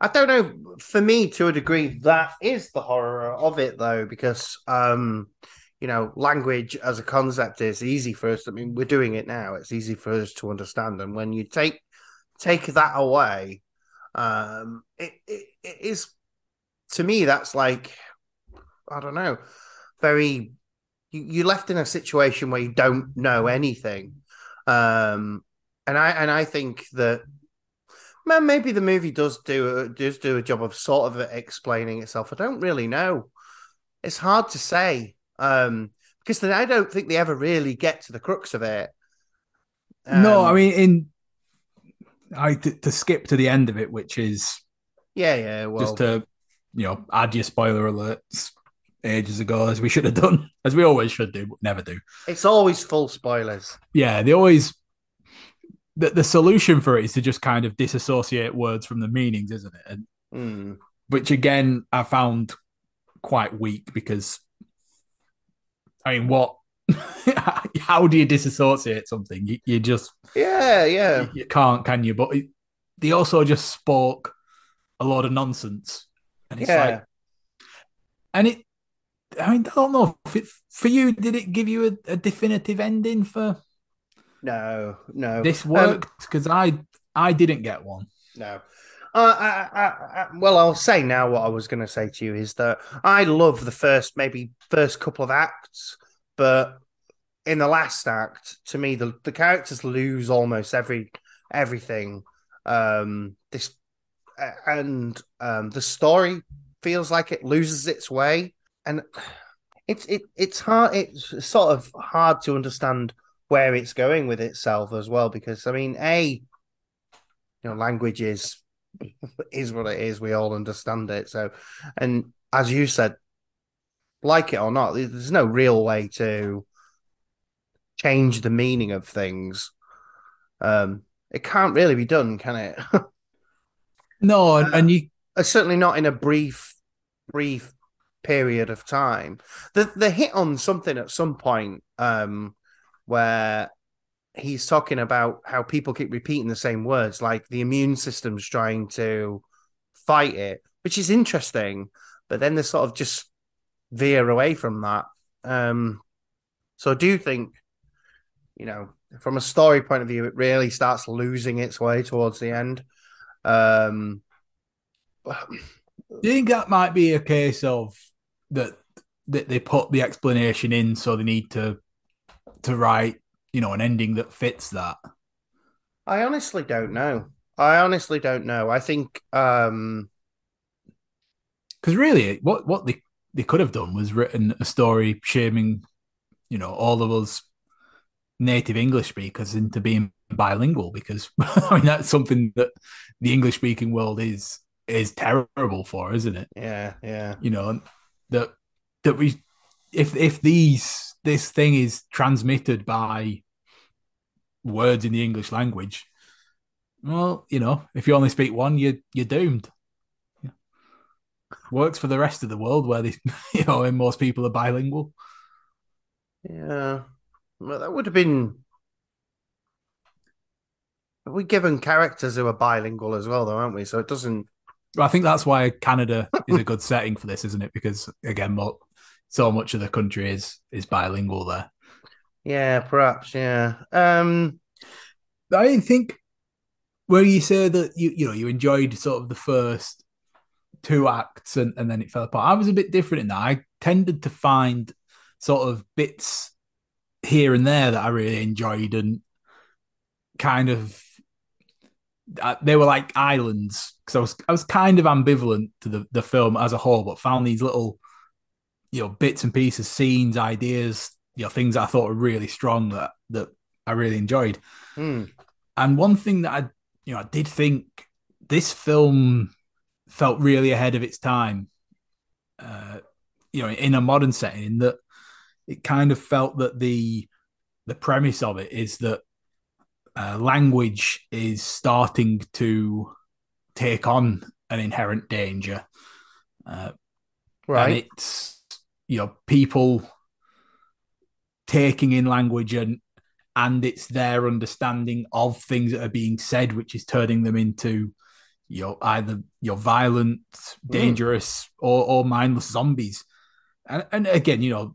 I don't know, for me, to a degree, that is the horror of it, though, because... um you know, language as a concept is easy for us. I mean, we're doing it now. It's easy for us to understand. And when you take take that away, um, it, it, it is, to me, that's like, I don't know, very, you, you're left in a situation where you don't know anything. Um, and I and I think that, man, maybe the movie does do, does do a job of sort of explaining itself. I don't really know. It's hard to say. Um, because then I don't think they ever really get to the crux of it. Um, no, I mean, in I to, to skip to the end of it, which is yeah, yeah, well, just to you know add your spoiler alerts ages ago, as we should have done, as we always should do, but never do. It's always full spoilers. Yeah, they always. The, the solution for it is to just kind of disassociate words from the meanings, isn't it? And, mm. Which again, I found quite weak because, I mean, what? How do you disassociate something? You, you just yeah, yeah. You, you can't, can you? But it, they also just spoke a lot of nonsense, and it's yeah. like, and it. I mean, I don't know. It, for you, did it give you a, a definitive ending for? No, no. This worked because um, I I didn't get one. No. Uh, I, I, I, well, I'll say now what I was going to say to you is that I love the first, maybe first couple of acts, but in the last act, to me, the, the characters lose almost every everything. Um, this and um, the story feels like it loses its way, and it's it it's hard. It's sort of hard to understand where it's going with itself as well, because I mean, a you know, language is is what it is. We all understand it. So, and as you said, like it or not, there's no real way to change the meaning of things. Um, it can't really be done, can it? No, and, and you uh, certainly not in a brief, brief period of time. The the hit on something at some point. Um, where he's talking about how people keep repeating the same words, like the immune system's trying to fight it, which is interesting, but then they sort of just veer away from that. Um, so I do think, you know, from a story point of view, it really starts losing its way towards the end. Um, do you think that might be a case of that, that they put the explanation in so they need to to write, you know, an ending that fits that? I honestly don't know. I honestly don't know. I think... um because really, what, what they, they could have done was written a story shaming, you know, all of us native English speakers into being bilingual, because I mean, that's something that the English-speaking world is is terrible for, isn't it? Yeah, yeah. You know, that that we... If if these this thing is transmitted by words in the English language, well, you know, if you only speak one, you you're doomed. Yeah. Works for the rest of the world where they, you know, and most people are bilingual. Yeah, well, that would have been. We're given characters who are bilingual as well, though, aren't we? So it doesn't. I think that's why Canada is a good setting for this, isn't it? Because again, well, so much of the country is is bilingual there. Yeah, perhaps, yeah. Um, I think where you say that, you you know, you enjoyed sort of the first two acts and, and then it fell apart. I was a bit different in that. I tended to find sort of bits here and there that I really enjoyed, and kind of, uh, they were like islands, because I was, I was kind of ambivalent to the, the film as a whole, but found these little... you know, bits and pieces, scenes, ideas, you know, things that I thought were really strong that, that I really enjoyed. Mm. And one thing that I, you know, I did think this film felt really ahead of its time, uh, you know, in a modern setting, in that it kind of felt that the, the premise of it is that uh, language is starting to take on an inherent danger. Uh, right. And it's, you know, people taking in language, and and it's their understanding of things that are being said which is turning them into, you know, either you know, violent, dangerous, mm. or, or mindless zombies. And, and again, you know,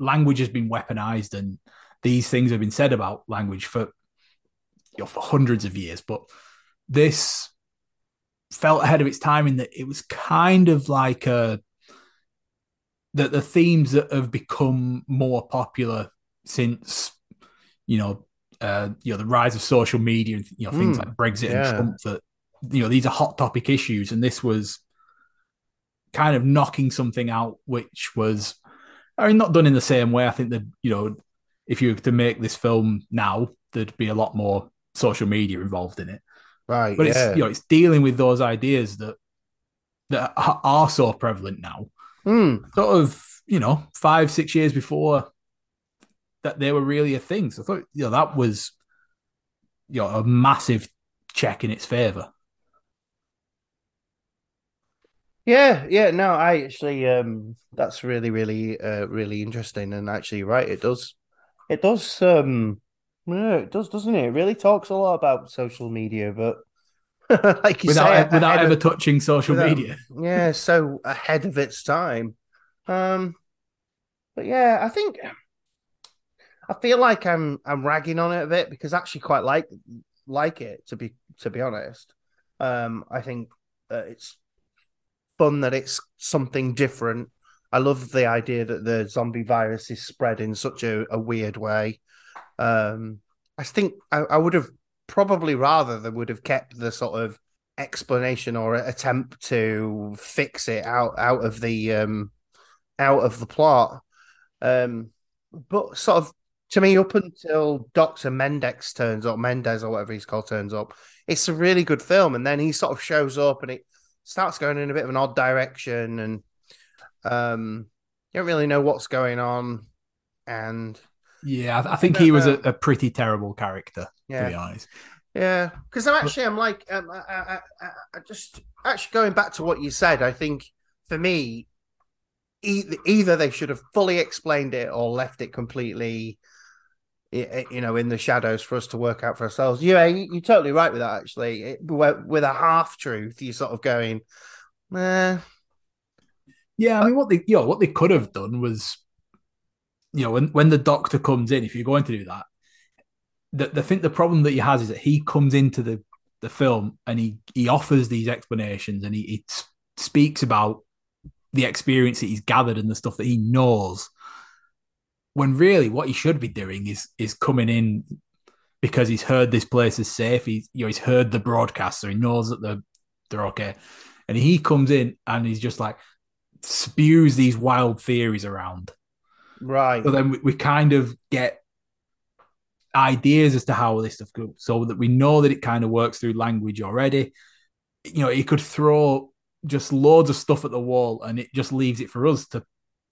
language has been weaponized, and these things have been said about language for, you know, for hundreds of years. But this felt ahead of its time in that it was kind of like a that the themes that have become more popular since, you know, uh, you know, the rise of social media, and you know, things mm, like Brexit yeah. and Trump, that, you know, these are hot topic issues. And this was kind of knocking something out, which was, I mean, not done in the same way. I think that, you know, if you were to make this film now, there'd be a lot more social media involved in it. Right. But yeah. it's, you know, it's dealing with those ideas that that are so prevalent now. Mm. Sort of, you know, five, six years before that they were really a thing. So I thought, you know, that was, you know, a massive check in its favour. Yeah, yeah, no, I actually, um, that's really, really, uh, really interesting. And actually, right, it does, it does, um, yeah, it does, doesn't it? It really talks a lot about social media, but like you without, say, without, without ever of, touching social without, media. Yeah, so ahead of its time. Um, but yeah, I think I feel like I'm I'm ragging on it a bit because I actually quite like like it to be to be honest. Um, I think uh, it's fun that it's something different. I love the idea that the zombie virus is spread in such a, a weird way. Um, I think I, I would have probably rather they would have kept the sort of explanation or attempt to fix it out out of the um, out of the plot. Um, but sort of to me, up until Doctor Mendez turns up, Mendez or whatever he's called turns up, it's a really good film. And then he sort of shows up and it starts going in a bit of an odd direction, and um, you don't really know what's going on. And yeah, I, I think I he was a, a pretty terrible character, yeah. to be honest. Yeah, because I'm actually, I'm like, um, I, I, I just actually going back to what you said. I think for me, e- either they should have fully explained it or left it completely, you know, in the shadows for us to work out for ourselves. Yeah, you're totally right with that. Actually, it, with a half truth, you're sort of going, eh. Yeah, I mean, what they, you know, what they could have done was, you know, when, when the doctor comes in, if you're going to do that, the, the thing, the problem that he has is that he comes into the, the film and he, he offers these explanations and he, he speaks about the experience that he's gathered and the stuff that he knows. When really what he should be doing is is coming in because he's heard this place is safe. He's, you know, he's heard the broadcast, so he knows that they're, they're okay. And he comes in and he's just like spews these wild theories around. Right. So then we, we kind of get ideas as to how this stuff goes, so that we know that it kind of works through language already. You know, he could throw just loads of stuff at the wall and it just leaves it for us to,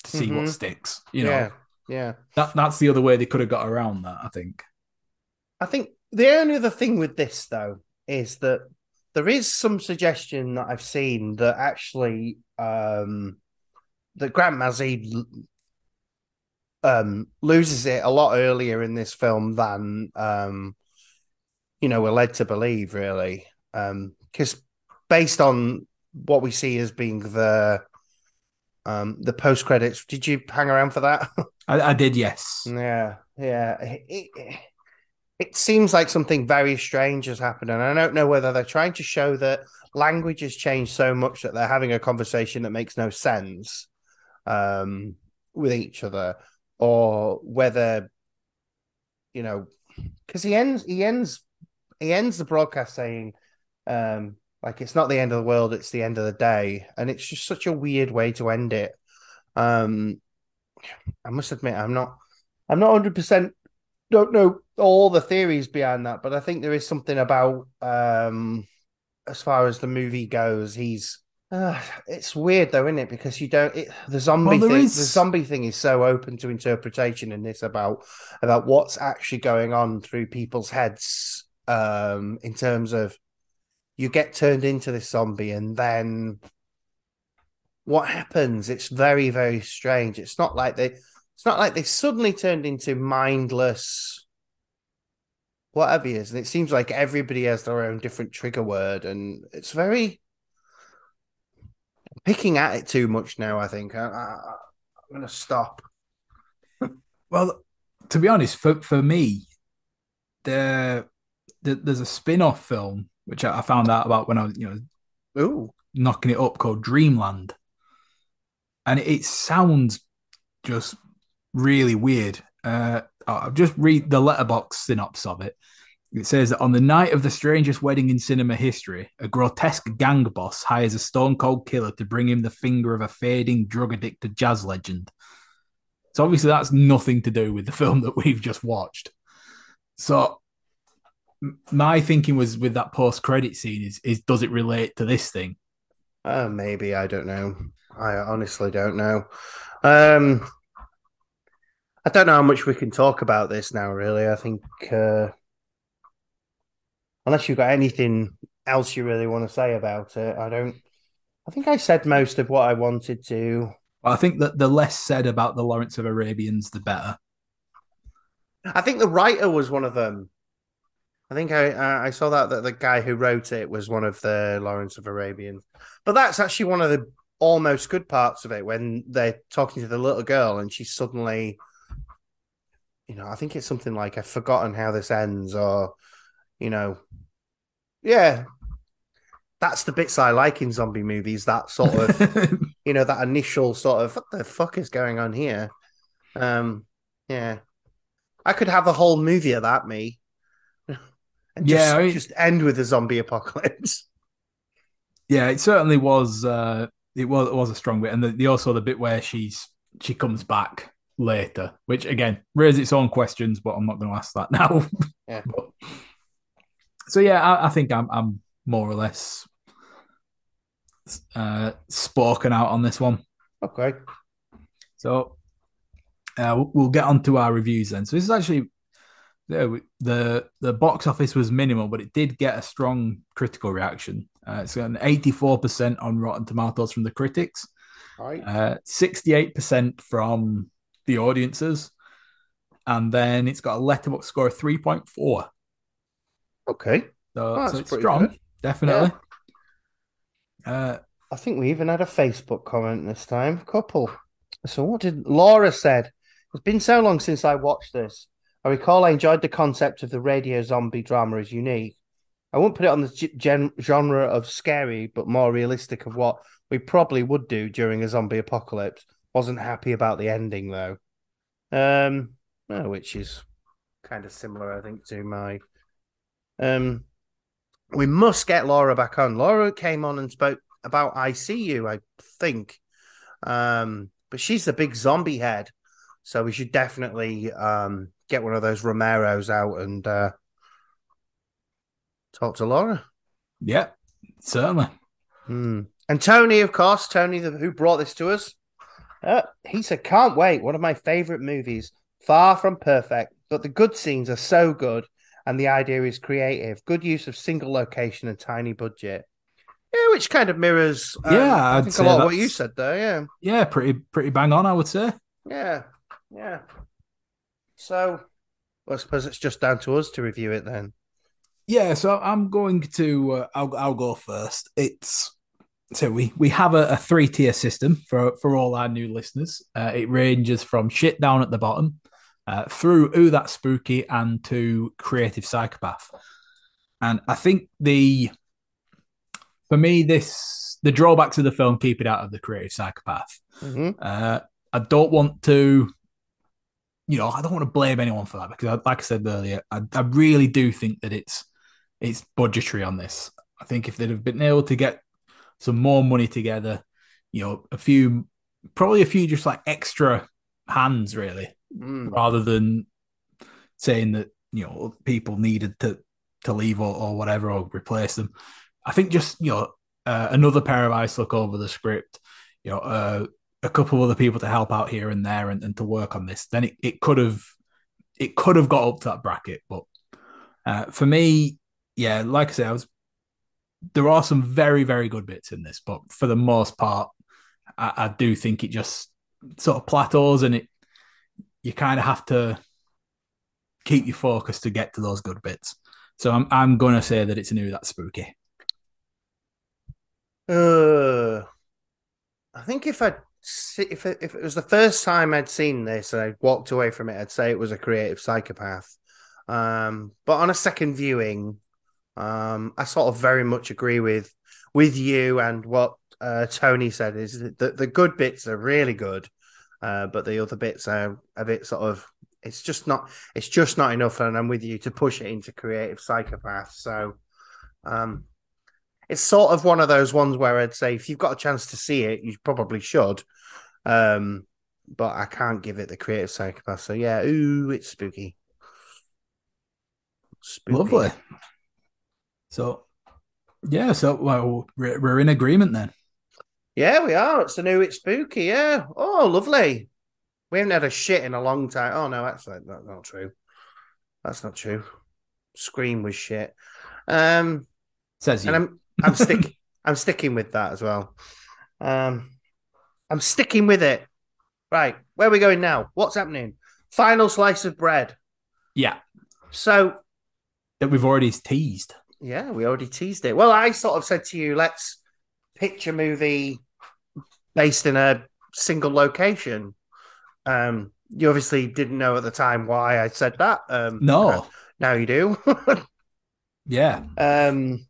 to see mm-hmm. what sticks, you know. Yeah. Yeah. That, that's the other way they could have got around that, I think. I think the only other thing with this, though, is that there is some suggestion that I've seen that actually um, that Grant Mazid um, loses it a lot earlier in this film than, um, you know, we're led to believe, really. Because um, based on what we see as being the Um, the post credits. Did you hang around for that? I, I did, yes. Yeah, yeah. It, it, it seems like something very strange has happened, and I don't know whether they're trying to show that language has changed so much that they're having a conversation that makes no sense um, with each other, or whether, you know, because he ends, he ends, he ends the broadcast saying, um, like, it's not the end of the world, it's the end of the day. And it's just such a weird way to end it. Um, I must admit, I'm not I'm not one hundred percent, don't know all the theories behind that, but I think there is something about, um, as far as the movie goes, he's, uh, it's weird though, isn't it? Because you don't, it, the zombie well, thing, is... the zombie thing is so open to interpretation in this about, about what's actually going on through people's heads um, in terms of, you get turned into this zombie, and then what happens? It's very, very strange. It's not like they, it's not like they suddenly turned into mindless whatever it is. And it seems like everybody has their own different trigger word, and it's very I'm picking at it too much now. I think I, I, I'm going to stop. Well, to be honest, for for me, there, there there's a spin-off film which I found out about when I was, you know, Ooh. knocking it up, called Dreamland. And it sounds just really weird. Uh, I'll just read the Letterboxd synopsis of it. It says that on the night of the strangest wedding in cinema history, a grotesque gang boss hires a stone-cold killer to bring him the finger of a fading, drug-addicted jazz legend. So obviously that's nothing to do with the film that we've just watched. So my thinking was with that post-credit scene is, is does it relate to this thing? Uh, maybe, I don't know. I honestly don't know. Um, I don't know how much we can talk about this now, really. I think, uh, unless you've got anything else you really want to say about it, I don't... I think I said most of what I wanted to. I think that the less said about the Lawrence of Arabians, the better. I think the writer was one of them. I think I I saw that, that the guy who wrote it was one of the Lawrence of Arabians. But that's actually one of the almost good parts of it, when they're talking to the little girl and she suddenly, you know, I think it's something like, I've forgotten how this ends, or, you know, yeah. That's the bits I like in zombie movies, that sort of, you know, that initial sort of, what the fuck is going on here? Um, yeah. I could have a whole movie of that, me. And just, yeah, I mean, just end with a zombie apocalypse. Yeah, it certainly was, uh, it was, it was a strong bit. And the, the also the bit where she's she comes back later, which, again, raises its own questions, but I'm not going to ask that now. Yeah. But, so, yeah, I, I think I'm, I'm more or less... Uh, spoken out on this one. Okay. So uh, we'll get on to our reviews then. So this is actually, the, the the box office was minimal, but it did get a strong critical reaction. Uh, it's got an eighty-four percent on Rotten Tomatoes from the critics, right. uh, sixty-eight percent from the audiences, and then it's got a Letterboxd score of three point four. Okay. So, oh, so it's strong, good. Definitely. Yeah. Uh, I think we even had a Facebook comment this time. Couple. So what did Laura said? It's been so long since I watched this. I recall I enjoyed the concept of the radio zombie drama as unique. I wouldn't put it on the g- gen- genre of scary, but more realistic of what we probably would do during a zombie apocalypse. Wasn't happy about the ending though, um, which is kind of similar, I think, to my. Um, We must get Laura back on. Laura came on and spoke about I C U, I think. Um, but she's the big zombie head. So we should definitely um, get one of those Romeros out and uh, talk to Laura. Yeah, certainly. Mm. And Tony, of course, Tony, the, who brought this to us. Uh, he said, can't wait. One of my favourite movies. Far from perfect, but the good scenes are so good. And the idea is creative. Good use of single location and tiny budget. Yeah, which kind of mirrors um, yeah, I'd I think say a lot of what you said there, yeah. Yeah, pretty pretty bang on, I would say. Yeah, yeah. So, well, I suppose it's just down to us to review it then. Yeah, so I'm going to, uh, I'll, I'll go first. It's, so we, we have a, a three-tier system for, for all our new listeners. Uh, it ranges from shit down at the bottom, Uh, through Ooh, That's Spooky, and to Creative Psychopath. And I think the, for me, this, the drawbacks of the film keep it out of the Creative Psychopath. Mm-hmm. Uh, I don't want to, you know, I don't want to blame anyone for that, because I, like I said earlier, I, I really do think that it's, it's budgetary on this. I think if they'd have been able to get some more money together, you know, a few, probably a few just like extra hands really, Mm. rather than saying that, you know, people needed to, to leave or, or whatever, or replace them. I think just, you know, uh, another pair of eyes look over the script, you know, uh, a couple of other people to help out here and there and, and to work on this. Then it, it could have, it could have got up to that bracket. But uh, for me, yeah, like I said, I was, there are some very, very good bits in this, but for the most part, I, I do think it just sort of plateaus, and it, you kind of have to keep your focus to get to those good bits. So I'm I'm going to say that it's an Ooh, That's Spooky. Uh, I think if I if it, if it was the first time I'd seen this and I walked away from it, I'd say it was a Creative Psychopath. Um, but on a second viewing, um, I sort of very much agree with with you and what uh, Tony said is that the good bits are really good. Uh, but the other bits are a bit sort of, it's just not, it's just not enough. And I'm with you to push it into Creative Psychopath. So um, it's sort of one of those ones where I'd say if you've got a chance to see it, you probably should. Um, but I can't give it the Creative Psychopath. So yeah, ooh, it's spooky. Spooky. Lovely. So, yeah, so well, we're, we're in agreement then. Yeah, we are. It's the new It's Spooky, yeah. Oh, lovely. We haven't had a shit in a long time. Oh, no, actually, that's not true. That's not true. Scream was shit. Um, Says you. And I'm, I'm, stick, I'm sticking with that as well. Um, I'm sticking with it. Right, where are we going now? What's happening? Final slice of bread. Yeah. So... that we've already teased. Yeah, we already teased it. Well, I sort of said to you, let's pitch a movie based in a single location. Um, you obviously didn't know at the time why I said that. Um, no. Now you do. Yeah. Um.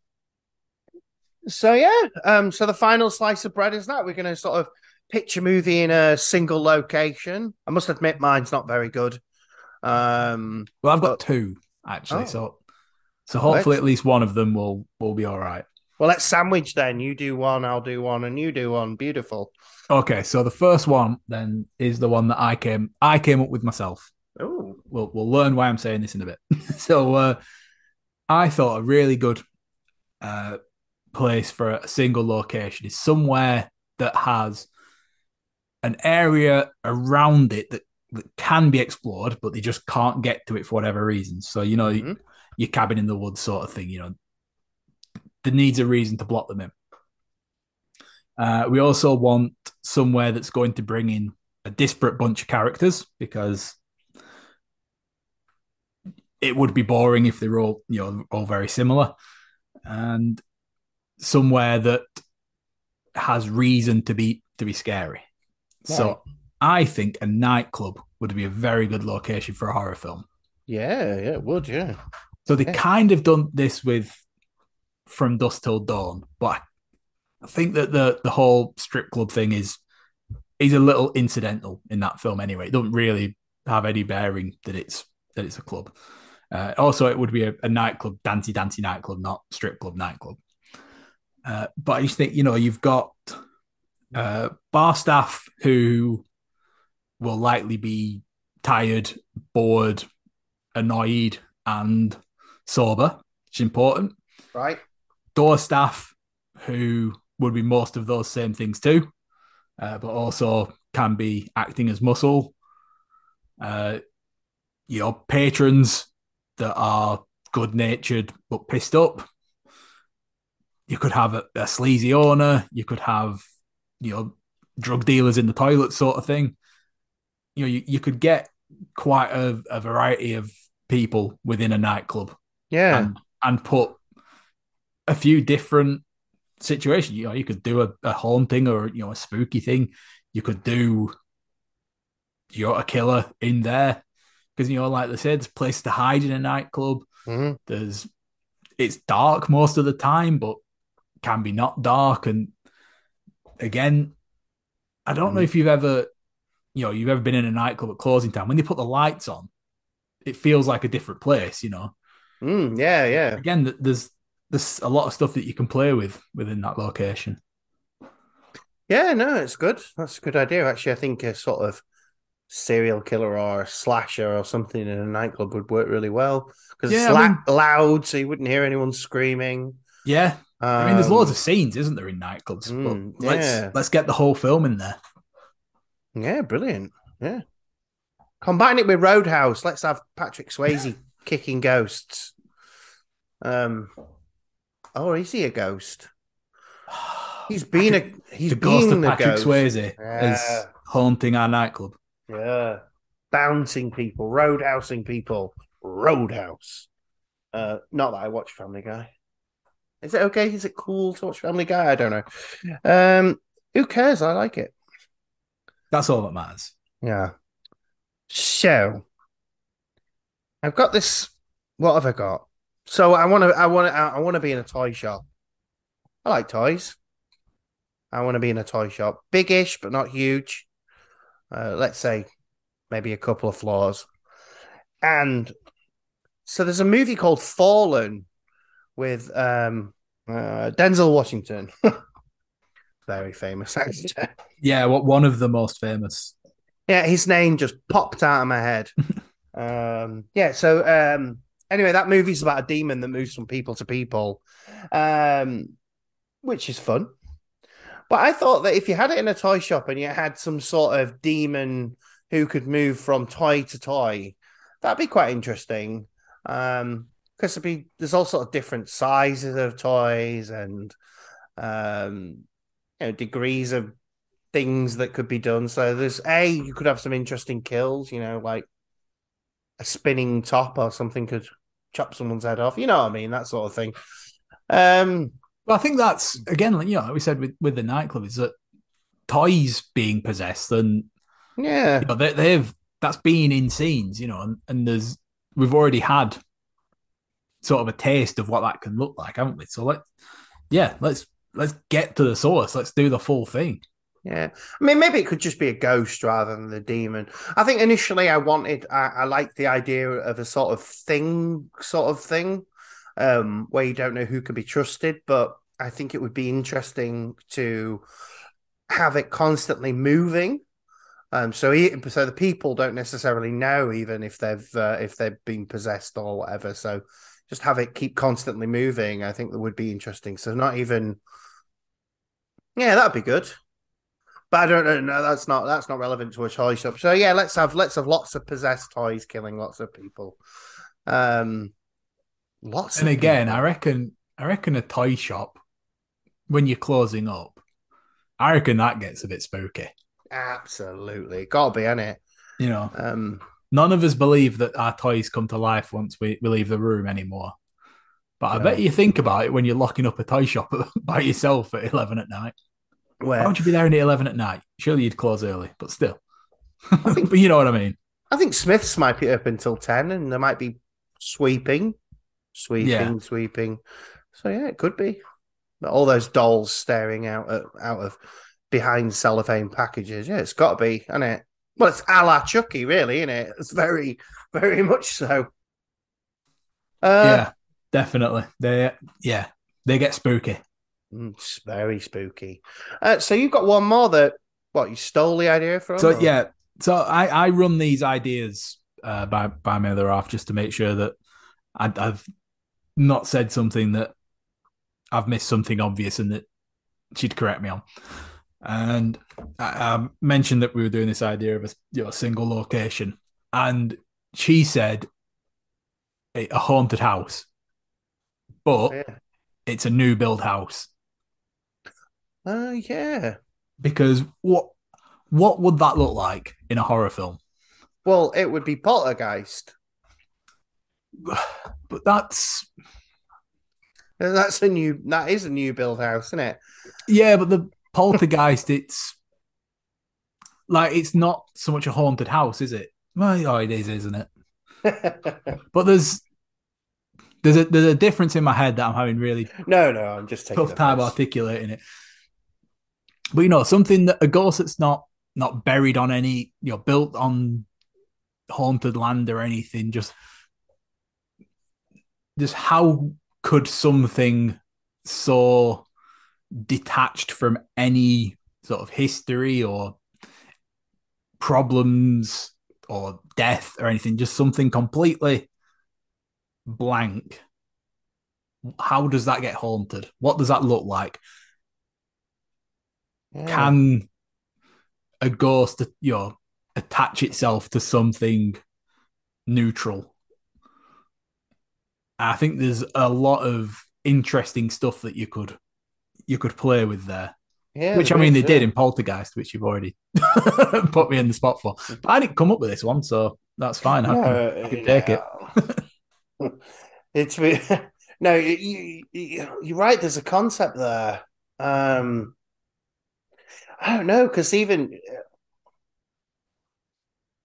So, yeah. Um. So the final slice of bread is that we're going to sort of pitch a movie in a single location. I must admit mine's not very good. Um. Well, I've got but... two, actually, oh. so... So hopefully at least one of them will, will be all right. Well, let's sandwich then. You do one, I'll do one, and you do one. Beautiful. Okay, so the first one then is the one that I came I came up with myself. Oh, we'll we'll learn why I'm saying this in a bit. So uh, I thought a really good uh, place for a single location is somewhere that has an area around it that, that can be explored, but they just can't get to it for whatever reason. So you know. Mm-hmm. Your cabin in the woods sort of thing, you know. There needs a reason to block them in. Uh, we also want somewhere that's going to bring in a disparate bunch of characters because it would be boring if they were all, you know, all very similar. And somewhere that has reason to be to be scary. Yeah. So I think a nightclub would be a very good location for a horror film. Yeah, yeah, it would, yeah. So they kind of done this with From Dusk Till Dawn, but I think that the, the whole strip club thing is is a little incidental in that film anyway. It doesn't really have any bearing that it's that it's a club. Uh, also, it would be a, a nightclub, dancey, dancey nightclub, not strip club nightclub. Uh, but I just think, you know, you've got uh, bar staff who will likely be tired, bored, annoyed, and sober, which is important. Right. Door staff, who would be most of those same things too, uh, but also can be acting as muscle. Uh, your patrons that are good-natured but pissed up. You could have a, a sleazy owner. You could have, you know, drug dealers in the toilet sort of thing. You know, you, you could get quite a, a variety of people within a nightclub, yeah, and, and put a few different situations. You know, you could do a, a haunting or, you know, a spooky thing. You could do, you're a killer in there because, you know, like they said, there's a place to hide in a nightclub. Mm-hmm. There's, it's dark most of the time, but can be not dark. And again, I don't mm-hmm. know if you've ever, you know, you've ever been in a nightclub at closing time when they put the lights on. It feels like a different place, you know. Mm, yeah, yeah. Again, there's there's a lot of stuff that you can play with within that location. Yeah, no, it's good. That's a good idea. Actually, I think a sort of serial killer or a slasher or something in a nightclub would work really well because yeah, it's la- I mean, loud, so you wouldn't hear anyone screaming. Yeah, um, I mean, there's loads of scenes, isn't there, in nightclubs? Mm, but let's yeah. let's get the whole film in there. Yeah, brilliant. Yeah. Combine it with Roadhouse. Let's have Patrick Swayze kicking ghosts. Um, or is he a ghost? He's been Patrick, a he's the ghost of Patrick ghost. Swayze yeah. is haunting our nightclub. Yeah, bouncing people, roadhousing people, Roadhouse. Uh, not that I watch Family Guy. Is it okay? Is it cool to watch Family Guy? I don't know. Yeah. Um, who cares? I like it. That's all that matters. Yeah. So, I've got this. What have I got? So I want to. I want. I want to be in a toy shop. I like toys. I want to be in a toy shop, biggish but not huge. Uh, let's say maybe a couple of floors. And so there's a movie called Fallen with um, uh, Denzel Washington, very famous actor. Yeah, what one of the most famous. Yeah, his name just popped out of my head. um, yeah, so um, Anyway, that movie's about a demon that moves from people to people, um, which is fun. But I thought that if you had it in a toy shop and you had some sort of demon who could move from toy to toy, that'd be quite interesting. Um, because there'd be there's all sort of different sizes of toys and um, you know, degrees of things that could be done. So there's a you could have some interesting kills. You know, like a spinning top or something could chop someone's head off. You know what I mean? That sort of thing. Um. I think that's, again, like, you know, like we said with, with the nightclub, is that toys being possessed, and yeah, you know, they, they've that's been in scenes, you know, and, and there's we've already had sort of a taste of what that can look like, haven't we? So let yeah, let's let's get to the source. Let's do the full thing. Yeah, I mean, maybe it could just be a ghost rather than the demon. I think initially I wanted, I, I liked the idea of a sort of thing, sort of thing. Um, where you don't know who can be trusted, but I think it would be interesting to have it constantly moving. Um, so, he, so the people don't necessarily know even if they've uh, if they've been possessed or whatever. So, just have it keep constantly moving. I think that would be interesting. So, not even, yeah, that'd be good. But I don't know. No, that's not that's not relevant to a toy shop. So, yeah, let's have let's have lots of possessed toys killing lots of people. Um. Lots and again, people. I reckon, I reckon a toy shop when you're closing up, I reckon that gets a bit spooky. Absolutely, gotta be, innit? You know, um, none of us believe that our toys come to life once we, we leave the room anymore. But no. I bet you think about it when you're locking up a toy shop by yourself at eleven at night. Where? Why would you be there at eleven at night? Surely you'd close early, but still. I think, but you know what I mean. I think Smith's might be up until ten, and there might be sweeping. Sweeping, yeah. sweeping. So yeah, it could be. But all those dolls staring out at, out of behind cellophane packages. Yeah, it's got to be, isn't it? Well, it's a la Chucky, really, isn't it? It's very, very much so. Uh, yeah, definitely. They, yeah, they get spooky. It's very spooky. Uh, so you've got one more that what you stole the idea from? So or? yeah, so I, I run these ideas uh, by by my other half just to make sure that I, I've. not said something that I've missed something obvious and that she'd correct me on. And I, I mentioned that we were doing this idea of a, you know, a single location, and she said a, a haunted house, but yeah. It's a new build house. Oh uh, yeah. Because what, what would that look like in a horror film? Well, it would be Poltergeist. But that's that's a new that is a new build house, isn't it? Yeah, but the Poltergeist, it's like it's not so much a haunted house, is it? Well, oh, it is, isn't it? But there's there's a there's a difference in my head that I'm having really no no I'm just taking tough time articulating it. But you know, something that a ghost that's not not buried on any you know built on haunted land or anything, just. Just how could something so detached from any sort of history or problems or death or anything, just something completely blank, how does that get haunted? What does that look like? Yeah. Can a ghost, you know, attach itself to something neutral? I think there's a lot of interesting stuff that you could you could play with there, yeah, which I mean they sure. did in Poltergeist, which you've already put me in the spot for. But I didn't come up with this one, so that's fine. I, no, can, I can take no. it. It's no, you, you, you're right. There's a concept there. Um, I don't know because even.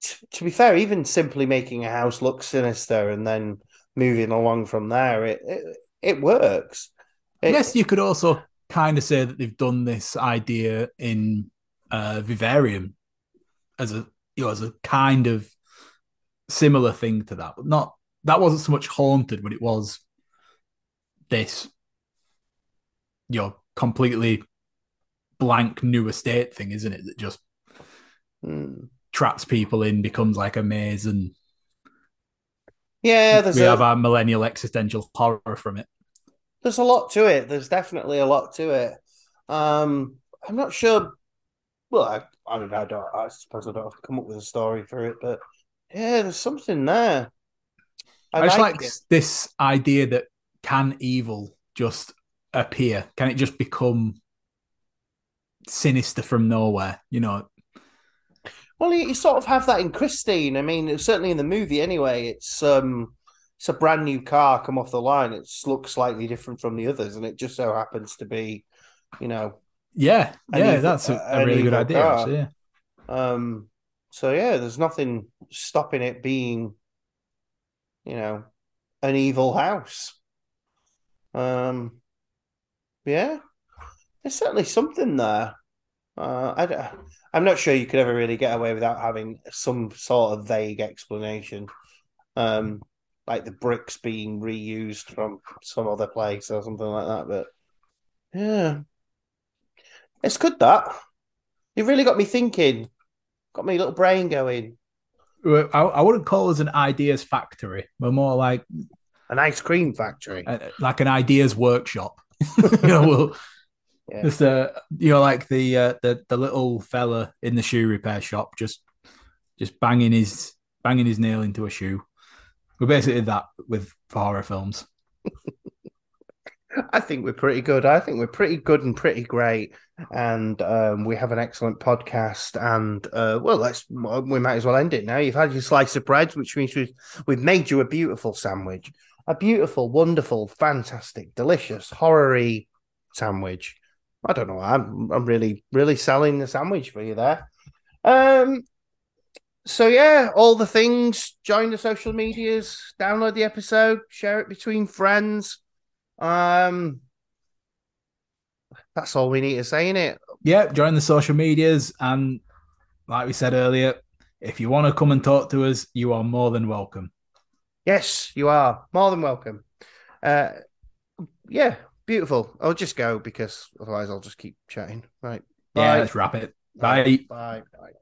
T- to be fair, even simply making a house look sinister and then. Moving along from there, it it, it works. It, I guess you could also kind of say that they've done this idea in uh, Vivarium as a you know as a kind of similar thing to that, but not that wasn't so much haunted, but it was this you know completely blank new estate thing, isn't it? That just mm. traps people in, becomes like a maze and. Yeah, there's we a, have our millennial existential horror from it. There's a lot to it. There's definitely a lot to it. Um, I'm not sure. Well, I, I don't know. I, don't, I suppose I don't have to come up with a story for it, but yeah, there's something there. I, I just like it. This idea that can evil just appear? Can it just become sinister from nowhere? You know. Well, you sort of have that in Christine. I mean, certainly in the movie anyway, it's um, it's a brand new car come off the line. It looks slightly different from the others, and it just so happens to be, you know... Yeah, yeah, evil, that's a, a really good idea, car. actually, yeah. Um, so, yeah, there's nothing stopping it being, you know, an evil house. Um, yeah, there's certainly something there. Uh, I don't, I'm not sure you could ever really get away without having some sort of vague explanation, um, like the bricks being reused from some other place or something like that. But yeah, it's good that you really got me thinking, got my little brain going. I, I wouldn't call us an ideas factory. We're more like an ice cream factory, a, like an ideas workshop. you know, we'll, Yeah. Just, uh, you know, like the, uh, the the little fella in the shoe repair shop, just just banging his banging his nail into a shoe. We're basically that with horror films. I think we're pretty good. I think we're pretty good and pretty great, and um, we have an excellent podcast. And uh, well, let's we might as well end it now. You've had your slice of bread, which means we've, we've made you a beautiful sandwich, a beautiful, wonderful, fantastic, delicious, horror-y sandwich. I don't know. I'm I'm really, really selling the sandwich for you there. Um, so, yeah, all the things. Join the social medias. Download the episode. Share it between friends. Um, that's all we need to say, innit? Yeah, join the social medias. And like we said earlier, if you want to come and talk to us, you are more than welcome. Yes, you are. More than welcome. Uh, yeah. Beautiful. I'll just go because otherwise I'll just keep chatting. Right. Bye. Yeah, let's wrap it. Bye. Bye. Bye. Bye.